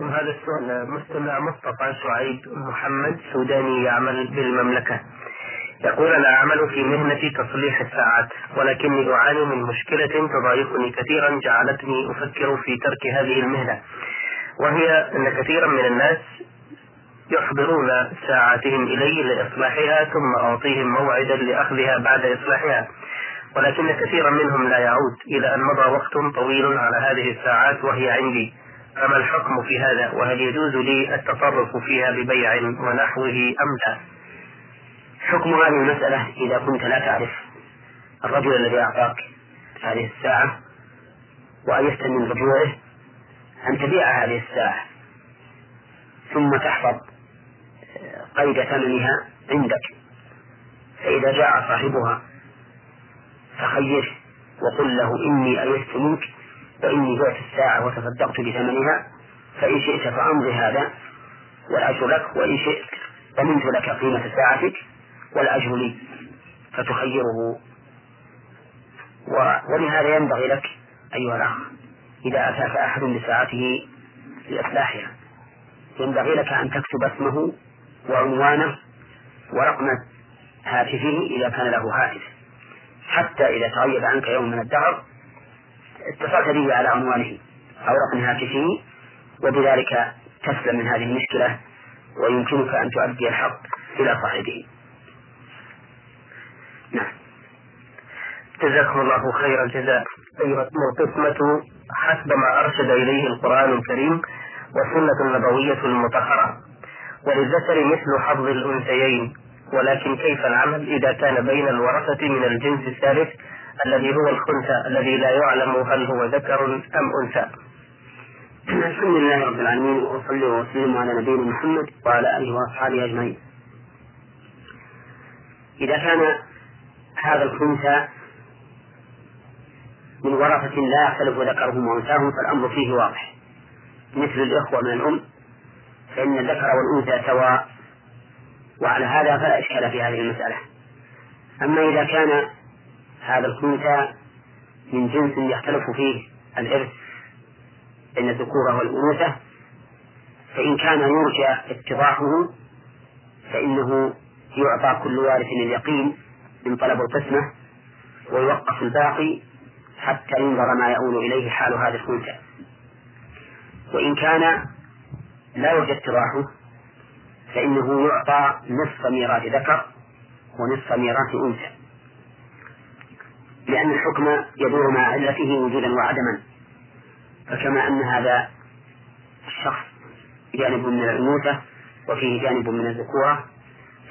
هذا السؤال مستمع مصطفى سعيد محمد سوداني يعمل بالمملكة، يقول أنا أعمل في مهنة تصليح الساعات ولكني أعاني من مشكلة تضايقني كثيرا جعلتني أفكر في ترك هذه المهنة، وهي أن كثيرا من الناس يحضرون ساعاتهم إلي لإصلاحها ثم أعطيهم موعدا لأخذها بعد إصلاحها، ولكن كثيرا منهم لا يعود إلى أن مضى وقت طويل على هذه الساعات وهي عندي، فما الحكم في هذا؟ وهل يجوز لي التصرف فيها ببيع ونحوه أم لا؟ حكم هذه المسألة إذا كنت لا تعرف الرجل الذي أعطاك هذه الساعة وأيست من رجوعه أن تبيع هذه الساعة ثم تحفظ قيد ثمنها عندك، فإذا جاء صاحبها فخير وقل له إني أيست منك فإني بعت الساعة وتصدقت بثمنها، فإن شئت فأمضي هذا والأجر لك، وإن شئت ضمنت لك قيمة ساعتك والأجر لي، فتخيره. ولهذا ينبغي لك أيها الأخ إذا أتاك أحد لساعته لإصلاحها ينبغي لك أن تكتب اسمه وعنوانه ورقم هاتفه إذا كان له هاتف، حتى إذا تغيب عنك يوم من الدهر اتصلت به على عنوانه أو رقم هاتفه، وبذلك تسلم من هذه المشكلة ويمكنك أن تؤدي الحق إلى صاحبه. نعم، جزاكم الله خير الجزاء. القسمة حسب ما أرشد إليه القرآن الكريم والسنة النبوية المطهرة، وللذكر مثل حظ الأنثيين، ولكن كيف العمل إذا كان بين الورثة من الجنس الثالث الذي هو الخنثى الذي لا يعلم هل هو ذكر أم أنثى؟ الحمد لله رب العالمين، وأصلي وأسلم على نبينا محمد وعلى آله وأصحابه أجمعين. إذا كان هذا الخنثى من ورثة لا يختلف ذكرهم وأنثاهم فالأمر فيه واضح، مثل الإخوة من الأم فإن الذكر والأنثى سواء، وعلى هذا فلا إشكال في هذه المسألة. أما إذا كان هذا الخنثى من جنس يختلف فيه الإرث بين الذكورة والأنوثة فإن كان يرجى اتضاحه فإنه يعطى كل وارث اليقين من طلب القسمة ويوقف الباقي حتى ينظر ما يؤول إليه حال هذا الخنثى، وإن كان لا يرجى اتضاحه فإنه يعطى نصف ميراث ذكر ونصف ميراث أنثى، لأن الحكم يدور مع علته وجودا وعدما، فكما أن هذا الشخص جانب من الأنوثة وفيه جانب من الذكورة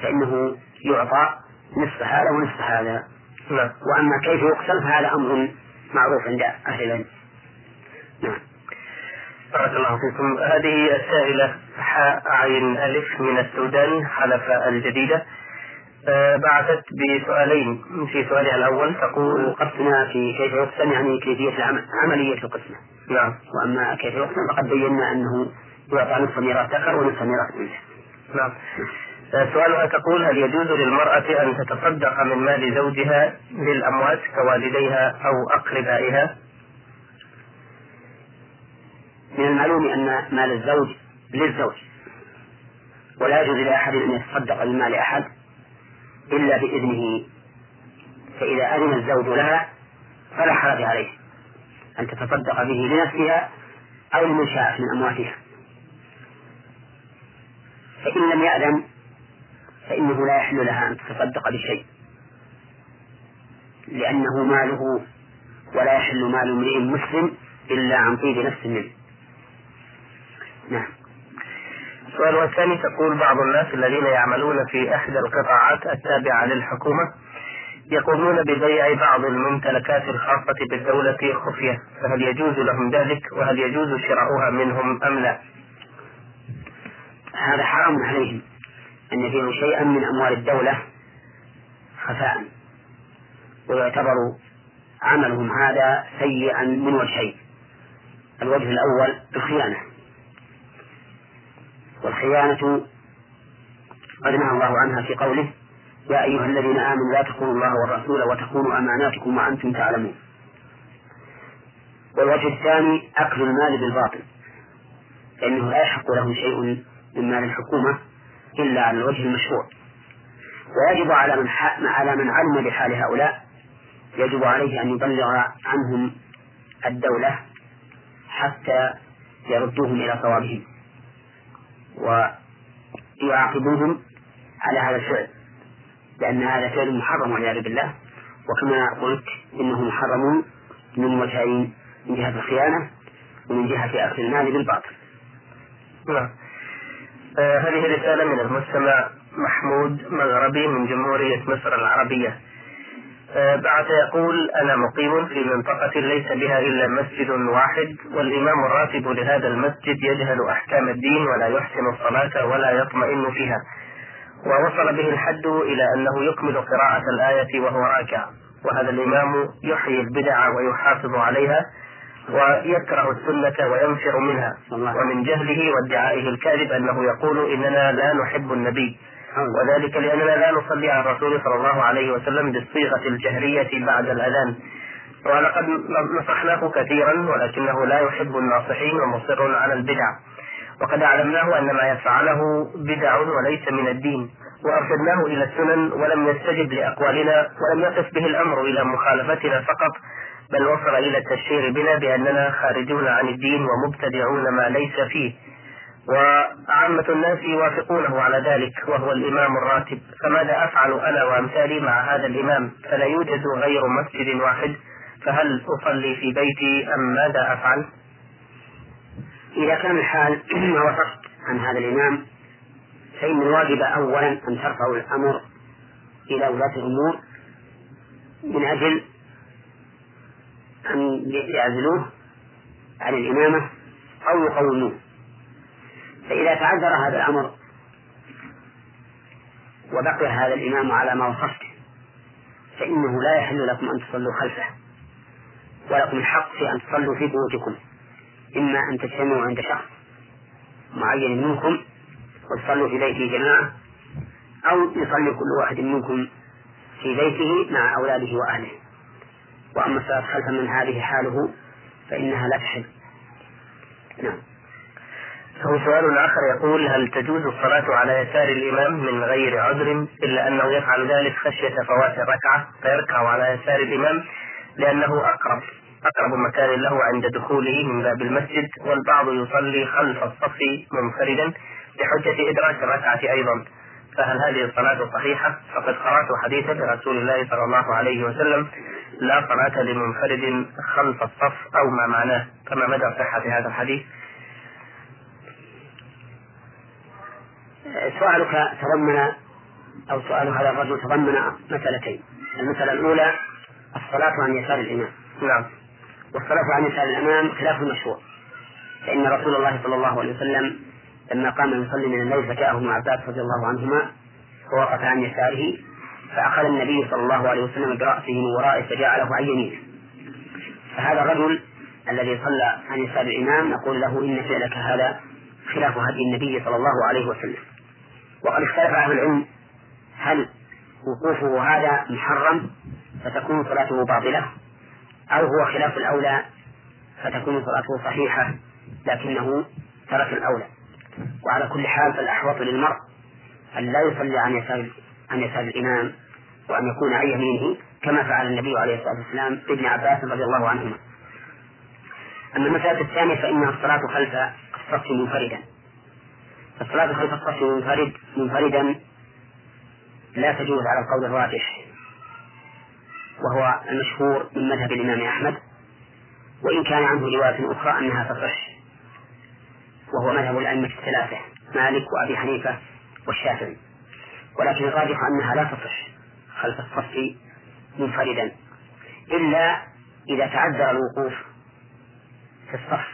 فإنه يعطى نصف هذا ونصف هذا. نعم. وأما كيف يقسم هذا أمر معروف عند أهل العلم. نعم، بارك الله فيكم. هذه السائلة عين ألف من السودان حلفا الجديدة بعثت بسؤالين. في سؤالها الأول تقول وقفتنا في كيف يقسم، يعني كيفية العمل عملية القسمة. نعم. وأما كيف يقسم فقد بينا أنه يعطى نصف ميراث ذكر ونصف ميراث أنثى. نعم. سؤالها تقول هل يجوز للمرأة أن تتصدق من مال زوجها للأموات كوالديها أو أقربائها؟ من المعلوم أن مال الزوج للزوج، ولا يجوز لأحد أن يتصدق من مال أحد إلا بإذنه، فإذا أذن الزوج لها فلا حرج عليه أن تتصدق به لنفسها أو لمن شاءت من أمواتها، فإن لم يأذن فإنه لا يحل لها أن تتصدق بشيء لأنه ماله، ولا يحل مال امرئ مسلم إلا عن طيب نفس منه. نعم. السؤال الثاني تقول بعض الناس الذين يعملون في إحدى القطاعات التابعة للحكومة يقومون ببيع بعض الممتلكات الخاصة بالدولة خفية، فهل يجوز لهم ذلك؟ وهل يجوز شراؤها منهم أم لا؟ هذا حرام عليهم أن يبيعوا شيئا من أموال الدولة خفاء، ويعتبر عملهم هذا سيئا من وجهين. الوجه الأول الخيانة، والخيانة قد نهى الله عنها في قوله يا أيها الذين آمنوا لا تخونوا الله والرسول وتخونوا أماناتكم وأنتم تعلمون. والوجه الثاني أكل المال بالباطل، لأنه لا يحق له شيء من مال الحكومة إلا على الوجه المشروع. ويجب على من علم بحال هؤلاء يجب عليه أن يبلغ عنهم الدولة حتى يردوهم إلى صوابهم ويعاقبوهم على هذا الفعل، لأن هذا فعل محرم والعياذ بالله. وكما قلت إنهم محرمون من وجهين، من جهة الخيانة ومن جهة أخذ المال بالباطل. هذه رسالة من المستمع محمود مغربي من جمهورية مصر العربية، بعد يقول: أنا مقيم في منطقة ليس بها إلا مسجد واحد، والإمام الراتب لهذا المسجد يجهل أحكام الدين ولا يحسن الصلاة ولا يطمئن فيها، ووصل به الحد إلى أنه يكمل قراءة الآية وهو راكع، وهذا الإمام يحيي البدع ويحافظ عليها ويكره السنة وينفر منها، ومن جهله وادعائه الكاذب أنه يقول إننا لا نحب النبي، وذلك لأننا لا نصلي على الرسول صلى الله عليه وسلم بالصيغة الجهرية بعد الأذان. ولقد نصحناه كثيرا ولكنه لا يحب الناصحين ومصر على البدع، وقد أعلمناه أن ما يفعله بدع وليس من الدين، وأرشدناه إلى السنن ولم يستجب لأقوالنا، ولم يقف به الأمر إلى مخالفتنا فقط، بل وصل إلى التشهير بنا بأننا خارجون عن الدين ومبتدعون ما ليس فيه، وعامة الناس يوافقونه على ذلك وهو الإمام الراتب. فماذا أفعل أنا وأمثالي مع هذا الإمام؟ فلا يوجد غير مسجد واحد، فهل أصلي في بيتي أم ماذا أفعل؟ إذا كان الحال ما وصفت عن هذا الإمام فإن الواجب أولا أن ترفعوا الأمر إلى ولاة الأمور من أجل أن يعزلوه عن الإمامة أو يقوموه. فإذا تعذر هذا الأمر وبقي هذا الإمام على ما وصفته فإنه لا يحل لكم أن تصلوا خلفه، ولكم الحق في أن تصلوا في بيوتكم، إما أن تجتمعوا عند شخص معين منكم وتصلوا في بيته جماعة، أو يصلي كل واحد منكم في بيته مع أولاده وأهله. وأما الصلاة خلفا من هذه حاله فإنها لا تحل. نعم. سؤال آخر يقول: هل تجوز الصلاة على يسار الإمام من غير عذر، إلا أنه يفعل ذلك خشية فوات الركعة فيركع على يسار الإمام لأنه أقرب مكان له عند دخوله من باب المسجد، والبعض يصلي خلف الصف منفردا بحجة إدراك الركعة أيضا، فهل هذه الصلاة صحيحة؟ فقد قرأت حديثا لرسول الله صلى الله عليه وسلم: لا صلاة لمنفرد خلف الصف، أو ما معناه، فما مدى صحة هذا الحديث؟ سؤالك تضمن أو سؤال هذا الرجل تضمن مسألتين: المسألة الأولى الصلاة عن يسار الإمام. نعم. والصلاة عن يسار الإمام خلاف المشروع، فإن رسول الله صلى الله عليه وسلم لما قام يصلي من الليل فجاءه ابن عباس رضي الله عنهما فوقف عن يساره، فأخذ النبي صلى الله عليه وسلم برأسه من ورائه فجعله عن يمينه. فهذا الرجل الذي صلى عن يسار الإمام نقول له: إن فعلك هذا خلاف هدي النبي صلى الله عليه وسلم. وقد اختلف أهل العلم هل وقوفه هذا محرم فتكون صلاته باطلة، أو هو خلاف الأولى فتكون صلاته صحيحة لكنه ترك الأولى. وعلى كل حال فالأحوط للمرء أن لا يصلي عن يسار الإمام وأن يكون عن يمينه، كما فعل النبي عليه الصلاة والسلام بابن عباس رضي الله عنهما. أما المسألة الثانية فإنها الصلاة خلف الصف منفردا. الصلاة خلف الصف منفردا لا تجوز على القول الراجح، وهو المشهور من مذهب الإمام أحمد، وإن كان عنه رواية أخرى أنها تصح، وهو مذهب الأئمة الثلاثة مالك وأبي حنيفة والشافعي، ولكن الراجح أنها لا تصح خلف الصف منفردا إلا إذا تعذر الوقوف في الصف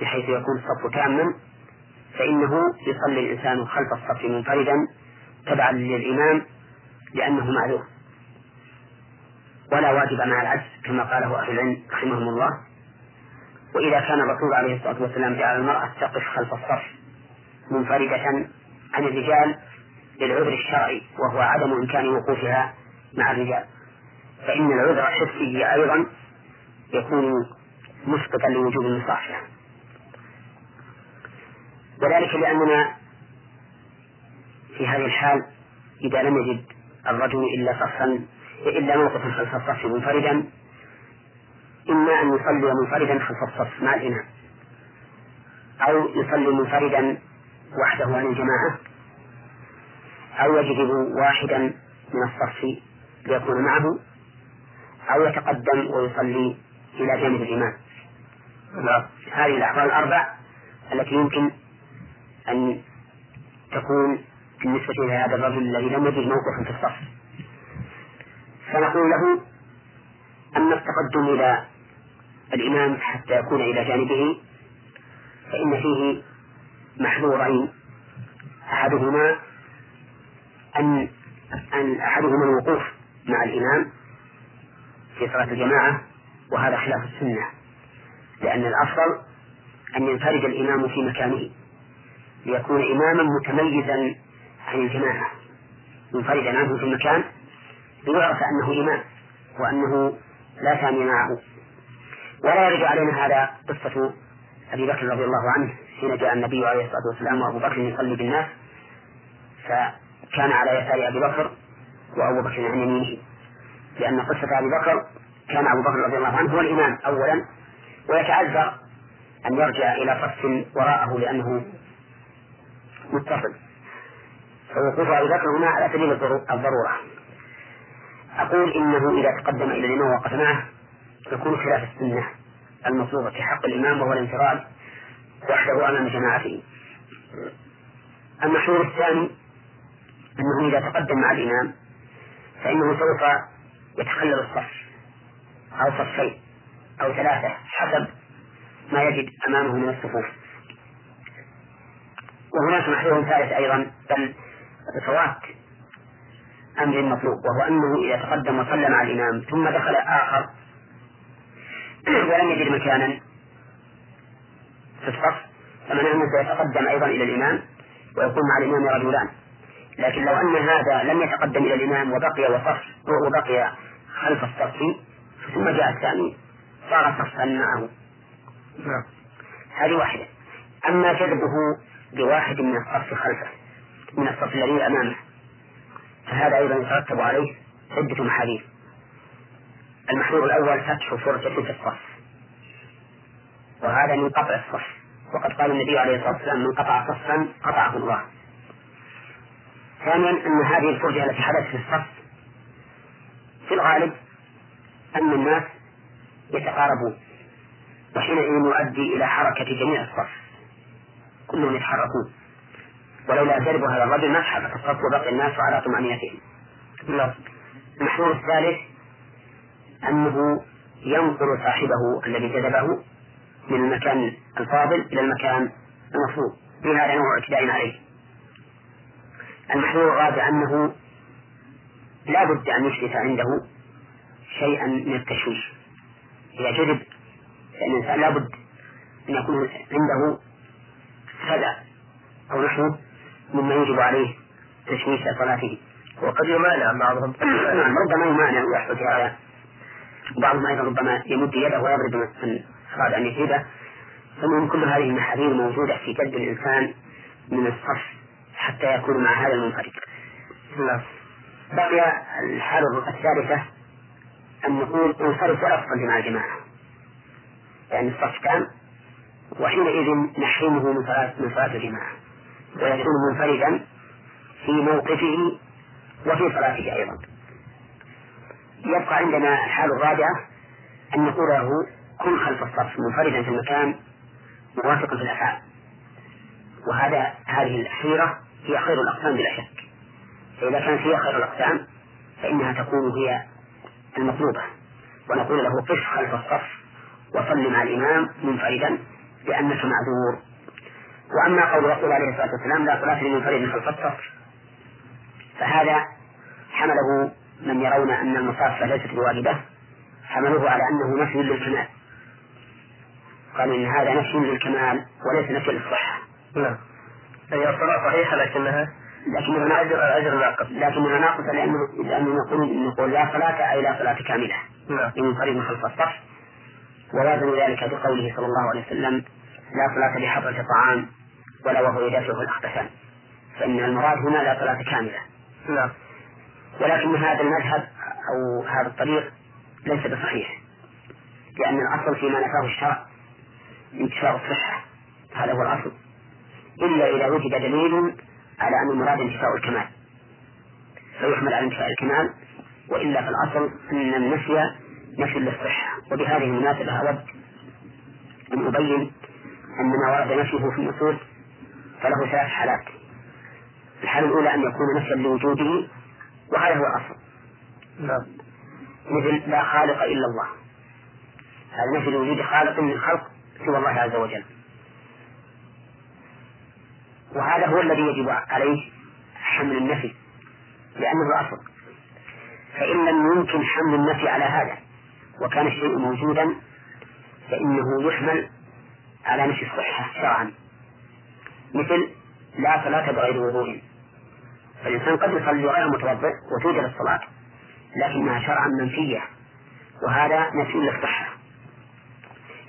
بحيث يكون الصف كاملا، فإنه يصلي الإنسان خلف الصف منفردا تبعا للإمام لأنه معذور، ولا واجب مع العجز كما قاله أهل العلم رحمهم الله. وإذا كان الرسول عليه الصلاة والسلام جعل المرأة تقف خلف الصف منفردة عن الرجال للعذر الشرعي وهو عدم إمكان وقوفها مع الرجال، فإن العذر الحسي أيضا يكون مسقطا لوجوب المصافحة. وذلك لأننا في هذه الحال إذا لم يجد الرجل إلا صفا إلا موقفا خلف الصف منفردا، إما أن يصلي منفردا خلف الصف مع الإمام، أو يصلي منفردا وحده عن الجماعة، أو يجذب واحدا من الصف ليكون معه، أو يتقدم ويصلي إلى جانب الإمام. هذه الأحوال الأربع التي يمكن أن تكون بالنسبة لهذا الرجل الذي لم يجد موقفا في الصف، فنقول له أما التقدم إلى الإمام حتى يكون إلى جانبه فإن فيه محذورين، أحدهما أن الوقوف مع الإمام في صلاة الجماعة، وهذا خلاف السنة، لأن الأفضل أن ينفرد الإمام في مكانه ليكون إماما متميزا عن الجماعة، منفردا عنه في المكان ليعرف أنه إمام وأنه لا ثاني معه. ولا يرجع علينا هذا قصة أبي بكر رضي الله عنه حين جاء النبي عليه الصلاة والسلام وأبو بكر يصلي بالناس، فكان على يسار أبي بكر وأبو بكر عن يمينه، لأن قصة أبي بكر كان أبو بكر رضي الله عنه هو الإمام أولا، ويتعذر أن يرجع إلى صف وراءه لأنه متصل، فوقوف أبي بكر هنا على سبيل الضرورة. أقول إنه إذا تقدم إلى الإمام ووقف معه يكون خلاف السنة المطلوبة في حق الإمام، وهو الانفراد وحده أمام جماعته. المحذور الثاني أنه إذا تقدم مع الإمام فإنه سوف يتخلل الصف أو صفين أو ثلاثة حسب ما يجد أمامه من الصفوف. وهناك محذور ثالث أيضا بل سواء أمر مطلوب، وهو أنه إذا تقدم وصلى مع الإمام ثم دخل آخر ولم يجد مكانا في الصف فمنعه سيتقدم أيضا إلى الإمام ويكون مع الإمام رجلان. لكن لو أن هذا لم يتقدم إلى الإمام وبقي خلف الصف ثم جاء الثاني صار صفا معه. هذه واحدة. أما جذبه بواحد من الصف خلفه من الصف الذي أمامه فهذا أيضا يترتب عليه عدة محاذير. المحذور الأول فتح فرصة في الصف، وهذا من قطع الصف، وقد قال النبي عليه الصلاة والسلام من قطع صفا قطعه الله. ثانيا أن هذه الفرجة التي حدثت في الصف في الغالب أن الناس يتقاربون، وحينئذ يؤدي إلى حركة جميع الصف، كلهم يتحركون، ولولا جلب هذا الرجل ما حرك الصف وبقي الناس على طمأنينتهم. المحذور الثالث أنه ينقل صاحبه الذي جذبه من المكان الفاضل إلى المكان المفروض، بهذا نوع اعتداء عليه. المحذور الرابع أنه لا بد أن يحدث عنده شيئا من التشويش، إذا جذب فالإنسان لا بد أن يكون عنده هذا أو نحو مما يجب عليه تشويش صلاته، وقد يمانع بعضهم ربما يمانع ويحدث على بعضهم أيضا، ربما يمد يده ويضرب من أراد أن يجيبه. فمن كل هذه المحاذير موجودة في جلب الإنسان من الصف حتى يكون مع هذا المنفرد. بقي الحالة الثالثة أن نقول انصرف ولا تصلي مع الجماعة، يعني الصف كان وحينئذ نحرمه من صلاة الجماعة ويكون منفردا في موقفه وفي صلاته أيضا. يبقى عندنا الحال الرابعة أن نقول له كن خلف الصف منفردا في المكان موافقا في الأفعال، وهذا هذه الأخيرة هي خير الأقسام بلا شك، فإذا كانت هي خير الأقسام فإنها تكون هي المطلوبة. ونقول له قف خلف الصف وصل مع الإمام منفردا لأنك معذور. وأما قول رسول عليه الصلاة والسلام لا صلاة لمنفرد خلف الصف فهذا حمله من يرون أن المصافة ليست بواجبة، حملوه على أنه نفي للكمال، قالوا إن هذا نفي للكمال وليس نفي للصحة. هي الصلاة صحيحة لكنها ناقصة، لأنه نقول لا صلاة أي لا صلاة كاملة لمنفرد خلف الصف، ولازم ذلك بقوله صلى الله عليه وسلم لا صلاة لحضرة طعام ولا وهو يدافع الأقدسان، فإن المراد هنا لا صلاة كاملة. لا. ولكن هذا المذهب أو هذا الطريق ليس بصحيح، لأن الأصل فيما نفاه الشرع انتشار الصحة، هذا هو الأصل، إلا إذا وجد دليل على أن المراد انتفاء الكمال فيحمل على انتفاء الكمال، وإلا في الأصل أن النفي نفي للصحة. وبهذه المناسبة أود أن أبين أن ما ورد نفيه في النصوص فله ثلاث حالات. الحالة الأولى أن يكون نفيا لوجوده، وهذا هو الأصل، مثل لا خالق إلا الله، هذا نفي لوجود خالق من الخلق سوى الله عز وجل، وهذا هو الذي يجب عليه حمل النفي لأنه الأصل، فإن لم يمكن حمل النفي على هذا وكان الشيء موجودا فإنه يحمل على نفي الصحة شرعا، مثل لا صلاة بغير وضوء، فالإنسان قد يصلي غير متوضئ وتوجد الصلاة لكنها شرعا منفية، وهذا نفي للصحة،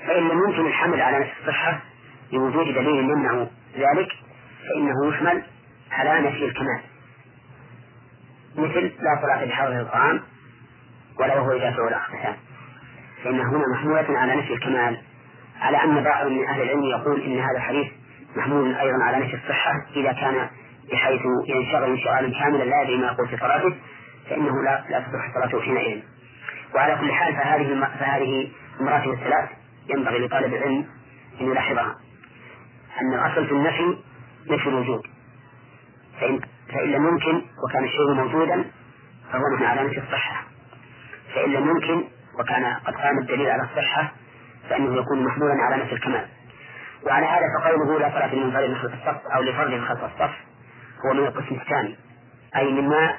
فإن لم يمكن الحمل على نفي الصحة لوجود دليل يمنع ذلك فإنه يحمل على نفي الكمال، مثل لا صلاة بحول الطعام ولا وهو يدافع الأقدسان، فإن هنا محمولة على نفي الكمال، على أن بعض من أهل العلم يقول إن هذا الحديث محمول أيضا على نفي الصحة إذا كان بحيث ينشغل انشغالا كاملا لا يدري ما يقول في صلاته فإنه لا تصح صلاته حينئذ. وعلى كل حال فهذه المراتب الثلاث ينبغي لطالب العلم أن يلاحظها، أن الأصل في النفي نفي الوجود، فإن لم يمكن وكان الشيء موجودا فهو نفي على نفي الصحة، فإن لم يمكن وكان قد قام الدليل على الصحة فإنه يكون محمولا على نفي الكمال. وعلى هذا فقوله لا صلاة لمنفرد خلف الصف أو لفرد خلف الصف هو من القسم الثاني، أي مما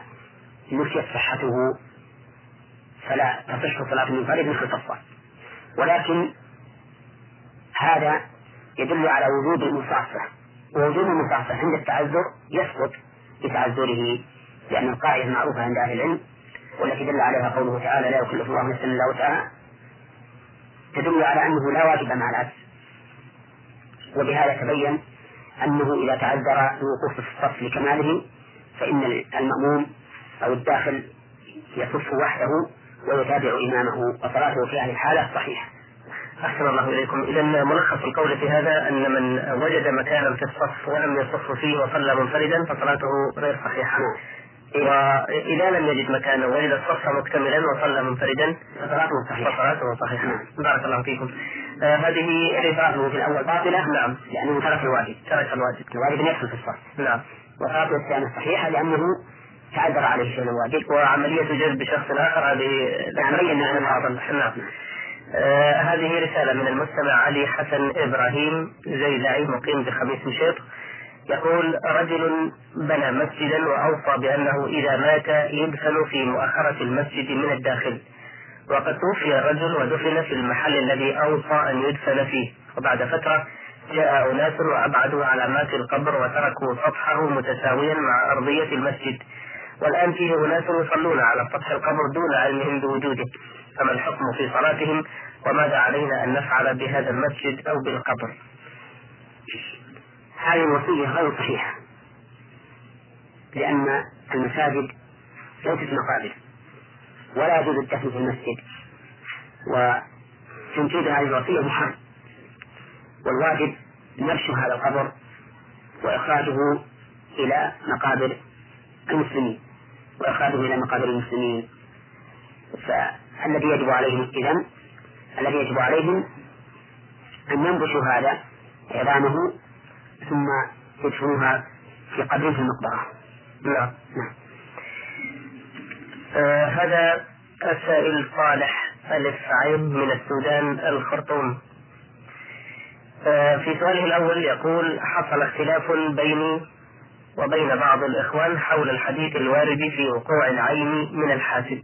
نفيت صحته فلا تصح صلاة المنفرد خلف الصف، ولكن هذا يدل على وجود المصافة، ووجود المصافة عند التعذر يسقط بتعذره، لأن القاعدة المعروفة عند أهل العلم والتي دل عليها قوله تعالى لا يكلف الله نفسا إلا وسعها تدل على أنه لا واجب مع العبد، وبهذا تبين أنه إذا تعذر الوقوف في الصف لكماله فإن المأموم أو الداخل يصف وحده ويتابع إمامه وصلاته في هذه الحالة صحيحة. أحسن الله إليكم. إذن ملخص القول في هذا أن من وجد مكانا في الصف ولم يصف فيه وصلى منفردا فصلاته غير صحيحة، وإذا لم يجد مكانا وجد الصف مكتملا وصلى منفردا فصلاته صحيحة. بارك الله فيكم. هذه رفاته في الأول باطلة، نعم، لأنه ترك الواجب، الواجب يدخل في الصف، نعم، وصلاته الثانية صحيحة لأنه تعذر عليه شيء الواجب، وعملية جذب شخص آخر هذه عملية نعم. هذه رسالة من المستمع علي حسن إبراهيم زيدعي مقيم بخميس مشيط، يقول رجل بنى مسجدا وأوصى بأنه إذا مات يدفن في مؤخرة المسجد من الداخل، وقد توفي الرجل ودفن في المحل الذي أوصى أن يدفن فيه، وبعد فترة جاء أناس وأبعدوا علامات القبر وتركوا سطحه متساويا مع أرضية المسجد، والآن فيه أناس يصلون على سطح القبر دون علمهم بوجوده، فما الحكم في صلاتهم وماذا علينا أن نفعل بهذا المسجد أو بالقبر؟ هذه الوصية غير صحيحة، لأن المساجد ليست مقابر ولا يجوز الدفن في المسجد، وتنفيذ هذه الوصية محرم، والواجب نبش هذا القبر وإخراجه إلى مقابر المسلمين فالذي يجب عليهم أن ينبشوا هذا عظامه ثم يدفنوها في قبر في المقبرة. نعم. هذا السائل صالح ألف سعيد من السودان الخرطوم، في سؤاله الأول يقول حصل اختلاف بيني وبين بعض الإخوان حول الحديث الوارد في وقوع العين من الحاسد،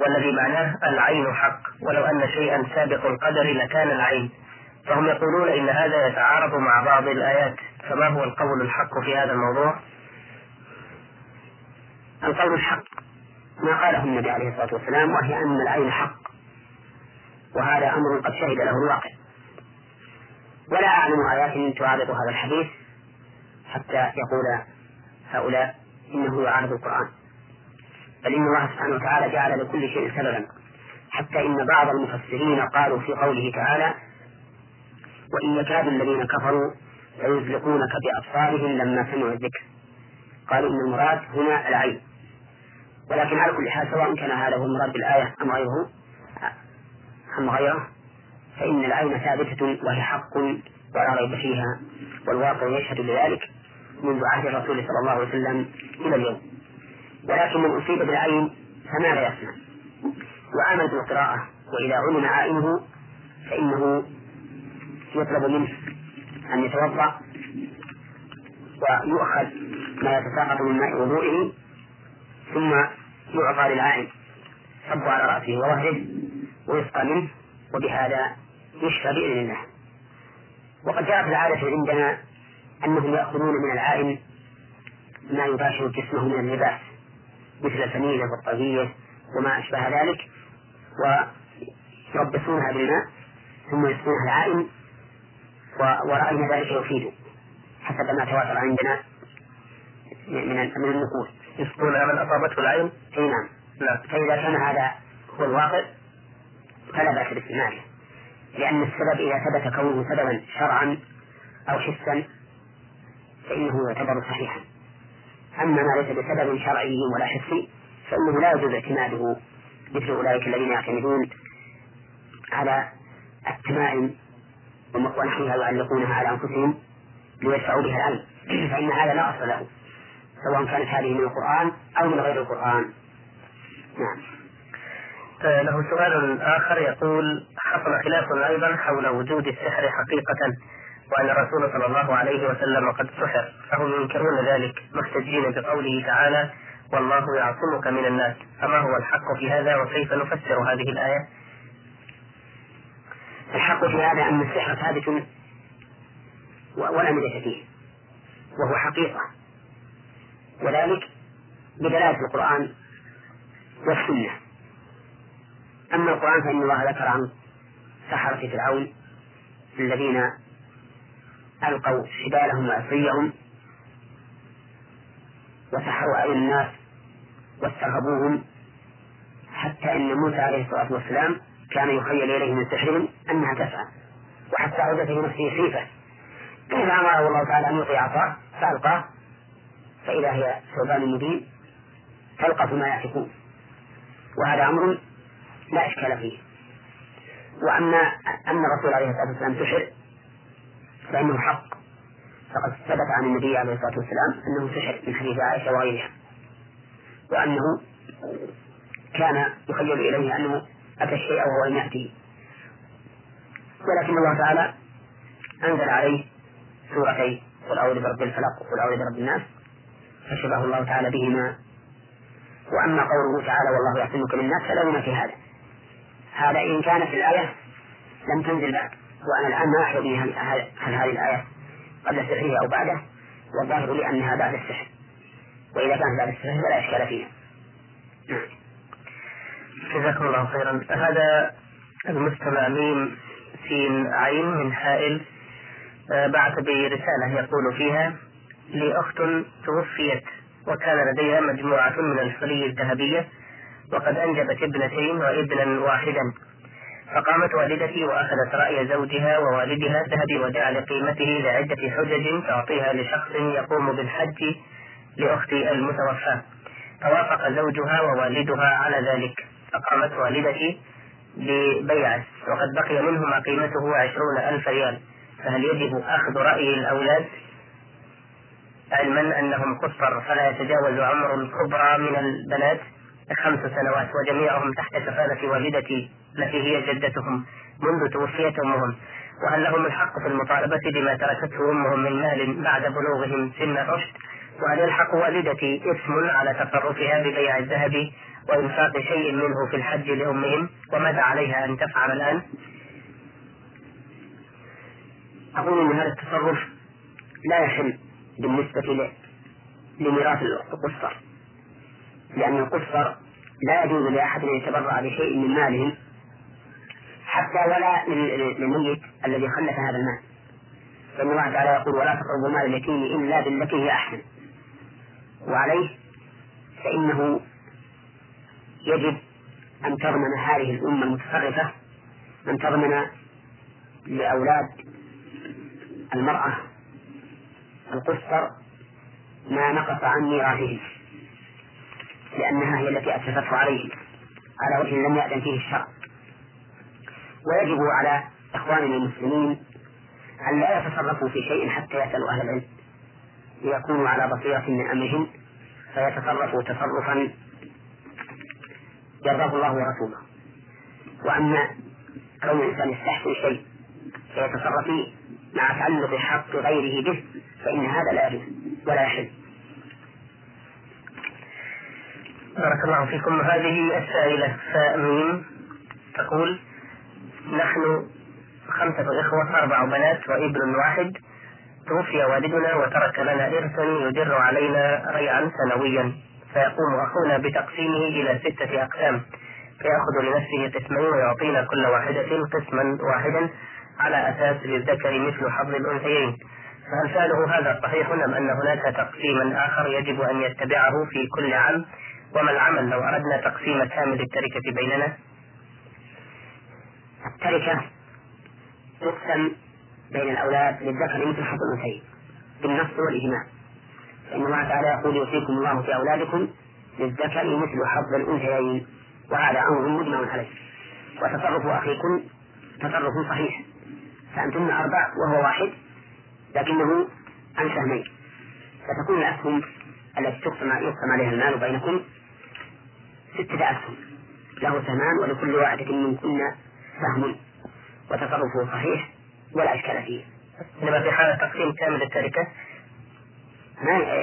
والذي معناه العين حق ولو أن شيئا سابق القدر لكان العين، فهم يقولون إن هذا يتعارض مع بعض الآيات، فما هو القول الحق في هذا الموضوع؟ القول الحق ما قاله النبي عليه الصلاة والسلام، وهي أن العين حق، وهذا أمر قد شهد له الواقع، ولا أعلم آيات تعارض هذا الحديث حتى يقول هؤلاء إنه يعارض القرآن، بل إن الله سبحانه وتعالى جعل لكل شيء سببا، حتى إن بعض المفسرين قالوا في قوله تعالى: وإن يكاد الذين كفروا ليزلقونك بأبصارهم لما سمعوا الذكر، قالوا إن المراد هنا العين. ولكن على كل حال سواء كان هذا هو المراد بالآية أم غيره فإن العين ثابتة وهي حق ولا ريب فيها، والواقع يشهد لذلك منذ عهد الرسول صلى الله عليه وسلم إلى اليوم. ولكن من أصيب بالعين فماذا يسمع؟ وآمن بالقراءة، وإذا علم عائنه فإنه يطلب منه أن يتوضأ ويؤخذ ما يتساقط من ماء وضوئه، ثم يعطى للعائن، صب على رأسه ووهره ويسقى منه، وبهذا يشفى بإذن الله. وقد جاءت العادة عندنا أنهم يأخذون من العائن ما يباشر جسمه من اللباس مثل الفنيلة والطاقية وما أشبه ذلك، ويربصونها بالماء ثم يسقونها العائن، ورأينا ذلك يفيد حسب ما تواتر عندنا من النقول يسقونها من أصابته العين. نعم. فإذا كان هذا هو الواقع فلا بأس باستعماله، لأن السبب إذا ثبت كونه سببا شرعا أو حسا فإنه يعتبر صحيحا، أما ما ليس بسبب شرعي ولا حسي فإنه لا يجوز اعتماده، مثل أولئك الذين يعتمدون على التمائم ونحوها يعلقونها على أنفسهم ليدفعوا بها العين، فإن هذا لا أصل له، سواء كانت هذه من القرآن أو من غير القرآن. نعم. له سؤال آخر يقول: حصل خلاف أيضا حول وجود السحر حقيقة، وأن الرسول صلى الله عليه وسلم قد سحر، فهم ينكرون ذلك محتجين بقوله تعالى: والله يعصمك من الناس، فما هو الحق في هذا، وكيف نفسر هذه الآية؟ الحق في هذا أن السحر ثابت ولا مدح فيه، وهو حقيقة، وذلك بدلالة القرآن والسنة. أما القرآن فإن الله ذكر عن سحرة فرعون الذين ألقوا حبالهم وعصيهم وسحروا أعين الناس واسترهبوهم، حتى أن موسى عليه الصلاة والسلام كان يخيل إليه من سحرهم أنها تسعى، وحتى عودت في نفسه خيفة، كيف أمره الله تعالى أن يطيع عصاه فألقاه فإذا هي ثعبان مبين تلقف ما يأفكون، وهذا أمر لا إشكال فيه. وأما أن الرسول عليه الصلاة والسلام سحر فإنه حق، فقد ثبت عن النبي عليه الصلاة والسلام أنه سحر من حديث عائشة وغيرها، وأنه كان يخيل إليه أنه أتى الشيء وهو لم يأته، ولكن الله تعالى أنزل عليه سورتين: قل أعوذ برب الفلق وقل أعوذ برب الناس، فشبه الله تعالى بهما. وأما قوله تعالى: والله يعصمك من الناس، فلا ينافي هذا، هذا إن كانت الآية لم تنزل بعد، وأنا الآن ما أحيا بها عن هذه الآية قبل السحر أو بعده، والظاهر لأنها بعد السحر، وإذا كانت بعد السحر فلا إشكال فيها. جزاكم الله خيرا. هذا المستمع ميم سين عين من حائل بعث برسالة يقول فيها: لي أخت توفيت وكان لديها مجموعة من الحلي الذهبية، وقد أنجبت ابنتين وابنا واحدا، فقامت والدتي وأخذت رأي زوجها ووالدها ذهبي وجعل قيمته لعدة حجج تعطيها لشخص يقوم بالحج لأختي المتوفاة، فوافق زوجها ووالدها على ذلك، فقامت والدتي ببيعه، وقد بقي منهما قيمته 20,000 ريال، فهل يجب أخذ رأي الأولاد، علما أنهم قصر فلا يتجاوز عمر الكبرى من البنات 5 سنوات، وجميعهم تحت كفالة والدتي التي هي جدتهم منذ توفيت أمهم، وهل لهم الحق في المطالبة بما تركته أمهم من مال بعد بلوغهم سن الرشد، وهل يلحق والدتي إثم على تصرفها ببيع الذهب وإنفاق شيء منه في الحج لأمهم، وماذا عليها أن تفعل الآن؟ أقول أن هذا التصرف لا يحل بالنسبة لميراث القصر، لأن القصر لا يجوز لأحد أن يتبرع بشيء من مالهم، حتى ولا للميت الذي خلف هذا المال، لأن الله تعالى يقول ولا تقربوا مال اليتيم إلا بالتي هي أحسن، وعليه فإنه يجب أن تضمن هذه الأمة المتفرقة، أن تضمن لأولاد المرأة القسطر ما نقص عن ميراثهم، لأنها هي التي أسسته عليه على وجه لم يأذن فيه الشرع. ويجب على إخواننا المسلمين أن لا يتصرفوا في شيء حتى يسألوا أهل العلم، ليكونوا على بصيرة من أمرهم فيتصرفوا تصرفا يرضاه الله ورسوله. وأما كون الإنسان يستحسن شيء فيتصرف مع تعلق حق غيره به فإن هذا لا يجوز ولا يحل. بارك الله فيكم. هذه السائلة سامين تقول: نحن 5 إخوة 4 بنات وابن واحد، توفي والدنا وترك لنا إرثا يدر علينا ريعا سنويا، فيقوم أخونا بتقسيمه إلى 6 أقسام، فيأخذ لنفسه قسمين ويعطينا كل واحدة قسما واحدا على أساس للذكر مثل حظ الأنثيين، فهل سأله هذا صحيح أم أن هناك تقسيما آخر يجب أن يتبعه في كل عام؟ وما العمل لو أردنا تقسيم كامل التركة بيننا؟ التركة تقسم بين الأولاد للذكر مثل حظ الأنثيين بالنص والإجماع، فإن الله تعالى يقول يوصيكم الله في أولادكم للذكر مثل حظ الأنثيين، وهذا أمر مجمع عليه، وتصرف أخيكم تصرف صحيح، فأنتم 4 وهو واحد لكنه عن سهمين، فتكون الأسهم التي يقسم عليها المال بينكم 6 أسهم له سهمان ولكل واحدة منكن سهم، وتصرفه صحيح ولا إشكال فيه. إنما في حال تقسيم كامل التركة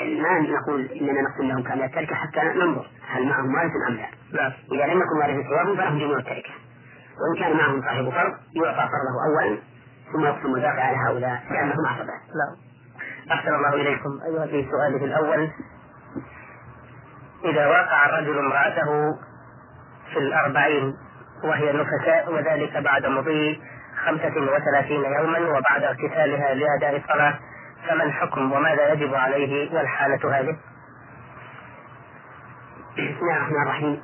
ما نقول إننا نقسم لهم كامل التركة حتى ننظر هل معهم وارث أم لا. إذا لم يكن وارث سواهم فلهم جميع التركة، وإن كان معهم صاحب فرض يعطى فرضه أولا ثم يقسم الباقي على هؤلاء لأنهم أحرباء. أحسن الله إليكم. أيها في سؤاله الأول: إذا وقع الرجل امرأته في 40 وهي نفساء، وذلك بعد مضي 35 يوما وبعد اغتسالها لأداء الصلاة، فما الحكم وماذا يجب عليه والحالة هذه؟ بسم الله الرحمن الرحيم،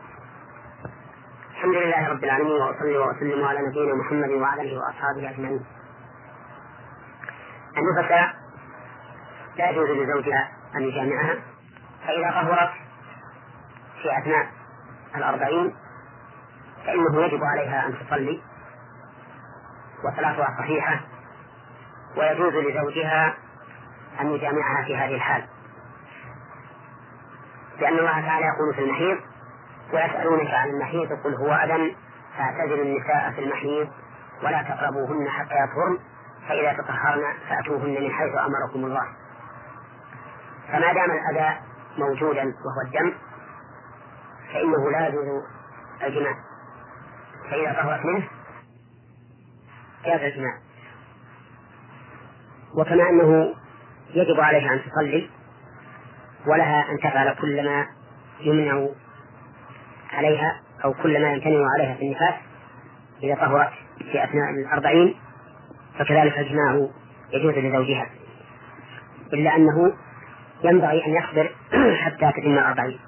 الحمد لله رب العالمين، وأصلي وأسلم على نبينا محمد وعلى آله وأصحابه أجمعين. النفساء لا يجوز لزوجها أن يجامعها، فإذا طهرت في أثناء 40 فإنه يجب عليها أن تصلي وصلاتها صحيحة، ويجوز لزوجها أن يجامعها في هذه الحال، لأن الله تعالى يقول في المحيض: ويسألونك عن المحيض قل هو أذى فاعتزلوا النساء في المحيض ولا تقربوهن حتى يطهرن، فإذا تطهرن فأتوهن من حيث أمركم الله. فما دام الأذى موجودا وهو الدم فإنه لا يجوز الجماع، فإذا طهرت منه جاز الجماع. وكما أنه يجب عليها أن تصلي ولها أن تفعل كل ما يمنع عليها أو كل ما يمتنع عليها في النفاس إذا طهرت في أثناء 40، فكذلك الجماع يجوز لزوجها، إلا أنه ينبغي أن يحضر حتى تتم 40،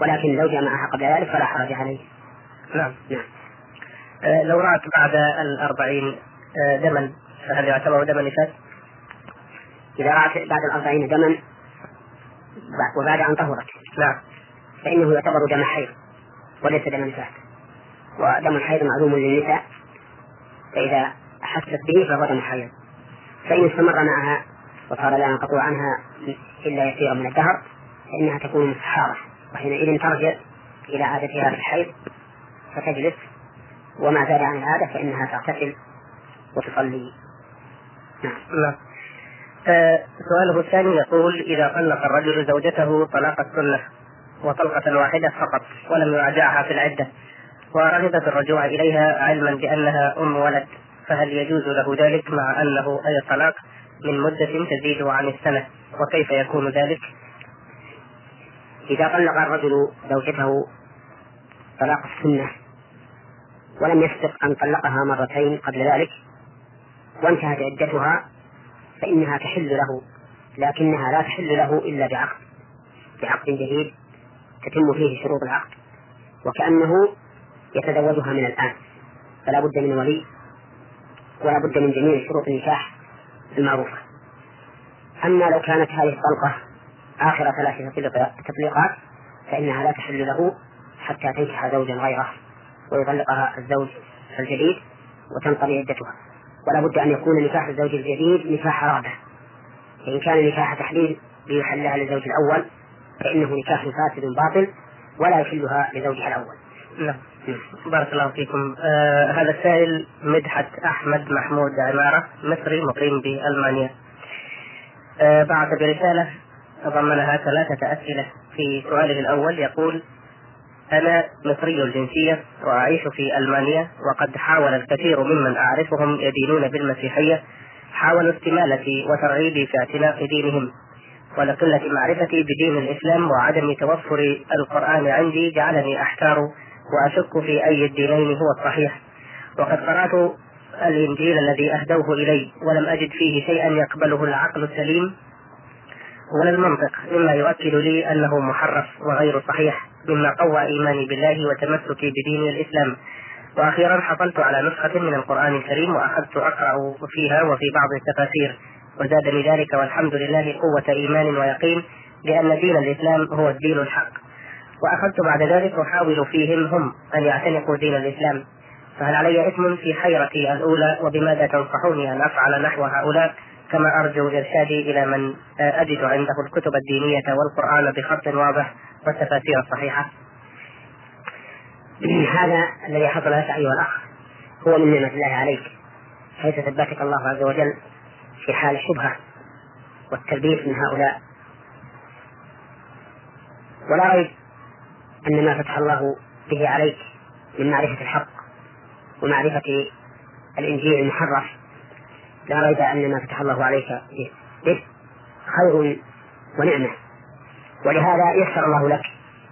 ولكن لو جمعها قبل ذلك فلا حرج عليه. نعم. لو رأت بعد 40 دما فهل يعتبر دما نفاس؟ إذا رأت بعد 40 دما وبعد أن طهرت فإنه يعتبر دم حيض وليس دم نفاس، ودم الحيض معلوم للنساء، فإذا أحست به فهو دم حيض. فإن استمر معها وصار لا ينقطع عنها إلا يسير من الدهر فإنها تكون مسحارة، وحينئذ ترجع إلى عادتها في الحيض فتجلس، وما زاد عن العادة فإنها تغتسل وتصلي. نعم. سؤاله الثاني يقول: إذا طلق الرجل زوجته طلاق السنة وطلقة واحدة فقط ولم يراجعها في العدة، ورغبت الرجوع إليها علما بأنها أم ولد، فهل يجوز له ذلك مع أنه أي طلاق من مدة تزيد عن السنة، وكيف يكون ذلك؟ إذا طلق الرجل زوجته طلاق السنة ولم يسبق أن طلقها مرتين قبل ذلك وانتهت عدتها فإنها تحل له، لكنها لا تحل له إلا بعقد جديد تتم فيه شروط العقد، وكأنه يتزوجها من الآن، فلا بد من ولي ولا بد من جميع شروط النكاح المعروفة. أما لو كانت هذه الطلقة آخر 3 تطليقات فإنها لا تحل له حتى تنكح زوجا غيره ويطلقها الزوج الجديد وتنقضي عدتها، ولا بد أن يكون نكاح الزوج الجديد نكاح رابع، فإن كان نكاح تحليل ليحلها للزوج الأول فإنه نكاح فاسد باطل ولا يحلها لزوجها الأول. نعم، بارك الله فيكم. هذا السائل مدحت احمد محمود عمارة، مصري مقيم بألمانيا، بعث برسالة ضمنها 3 أسئلة. في سؤاله الأول يقول: أنا مصري الجنسية وأعيش في ألمانيا، وقد حاول الكثير ممن أعرفهم يدينون بالمسيحية، حاولوا استمالتي وترغيبي في اعتناق دينهم، ولقلة معرفتي بدين الإسلام وعدم توفر القرآن عندي جعلني أحتار وأشك في أي الدينين هو الصحيح، وقد قرأت الإنجيل الذي أهدوه إلي ولم أجد فيه شيئا يقبله العقل السليم ولا المنطق، مما يؤكد لي أنه محرف وغير صحيح، مما قوى إيماني بالله وتمسكي بدين الإسلام. وأخيرا حصلت على نسخة من القرآن الكريم وأخذت أقرأ فيها وفي بعض التفاسير، وزادني ذلك والحمد لله قوة إيمان ويقين لأن دين الإسلام هو الدين الحق، وأخذت بعد ذلك أحاول فيهم هم أن يعتنقوا دين الإسلام، فهل علي إثم في حيرتي الأولى؟ وبماذا تنصحوني أن أفعل نحو هؤلاء؟ كما أرجو إرشادي إلى من أجد عنده الكتب الدينية والقرآن بخط واضح والتفاسير الصحيحة. هذا الذي حصل لك أيها الأخ هو من نعمة الله عليك، حيث ثبتك الله عز وجل في حال الشبهة والتلبيس من هؤلاء، ولا ريب أن ما فتح الله به عليك من معرفة الحق ومعرفة الإنجيل المحرف لا ريب أن ما فتح الله عليك به خير ونعمة، ولهذا يسر الله لك